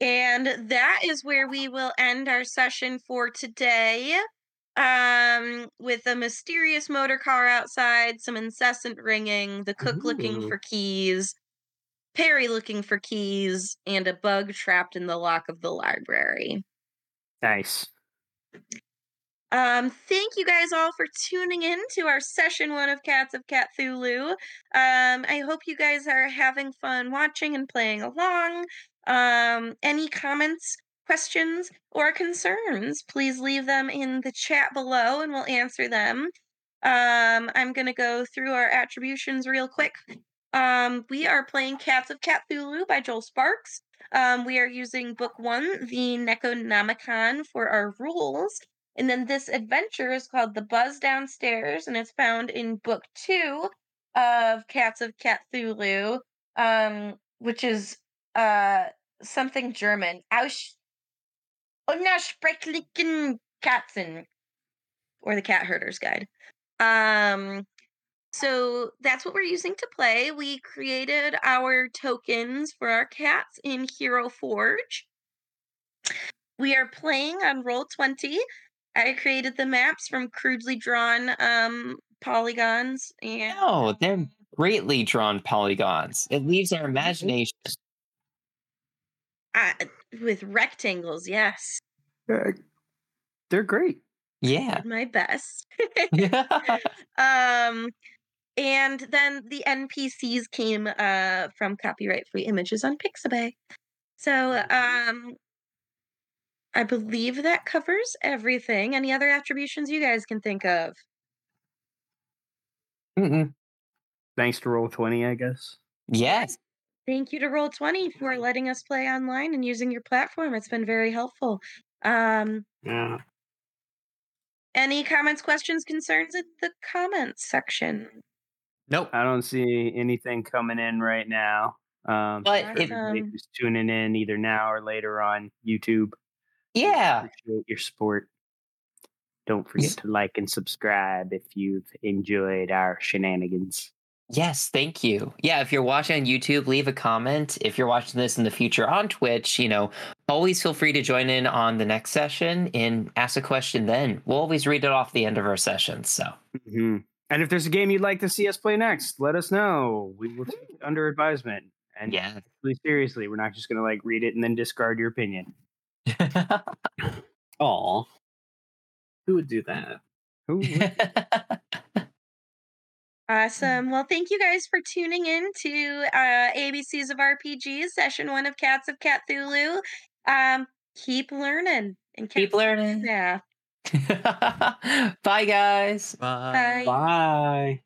And that is where we will end our session for today. With a mysterious motor car outside, some incessant ringing, the cook looking for keys, Perry looking for keys, and a bug trapped in the lock of the library. Nice. Thank you guys all for tuning in to our session 1 of Cats of Cthulhu. I hope you guys are having fun watching and playing along. Any comments, questions, or concerns, please leave them in the chat below and we'll answer them. I'm going to go through our attributions real quick. We are playing Cats of Cthulhu by Joel Sparks. We are using book 1, the Necronomicon, for our rules. And then this adventure is called The Buzz Downstairs, and it's found in book 2 of Cats of Cthulhu, which is something German. Aus Unersprechlichen Katzen, or the Cat Herder's Guide. So that's what we're using to play. We created our tokens for our cats in Hero Forge. We are playing on Roll 20. I created the maps from crudely drawn polygons. And no, they're greatly drawn polygons. It leaves our imagination. With rectangles, yes. They're great. Yeah. My best. Yeah. And then the NPCs came from copyright-free images on Pixabay. So, I believe that covers everything. Any other attributions you guys can think of? Mm-mm. Thanks to Roll 20, I guess. Yes. Thank you to Roll 20 for letting us play online and using your platform. It's been very helpful. Yeah. Any comments, questions, concerns in the comments section? Nope. I don't see anything coming in right now. But if you're just tuning in either now or later on YouTube. Yeah. Appreciate your support. Don't forget to like and subscribe if you've enjoyed our shenanigans. Yes, thank you. Yeah, if you're watching on YouTube, leave a comment. If you're watching this in the future on Twitch, always feel free to join in on the next session and ask a question then. We'll always read it off the end of our session. So, And if there's a game you'd like to see us play next, let us know. We will take it under advisement. And seriously, we're not just going to read it and then discard your opinion. Aw, who would do that? Who would? Awesome. Well, thank you guys for tuning in to ABCs of RPGs, session 1 of Cats of Cthulhu. Keep learning and keep learning. Yeah. Bye, guys. Bye. Bye. Bye.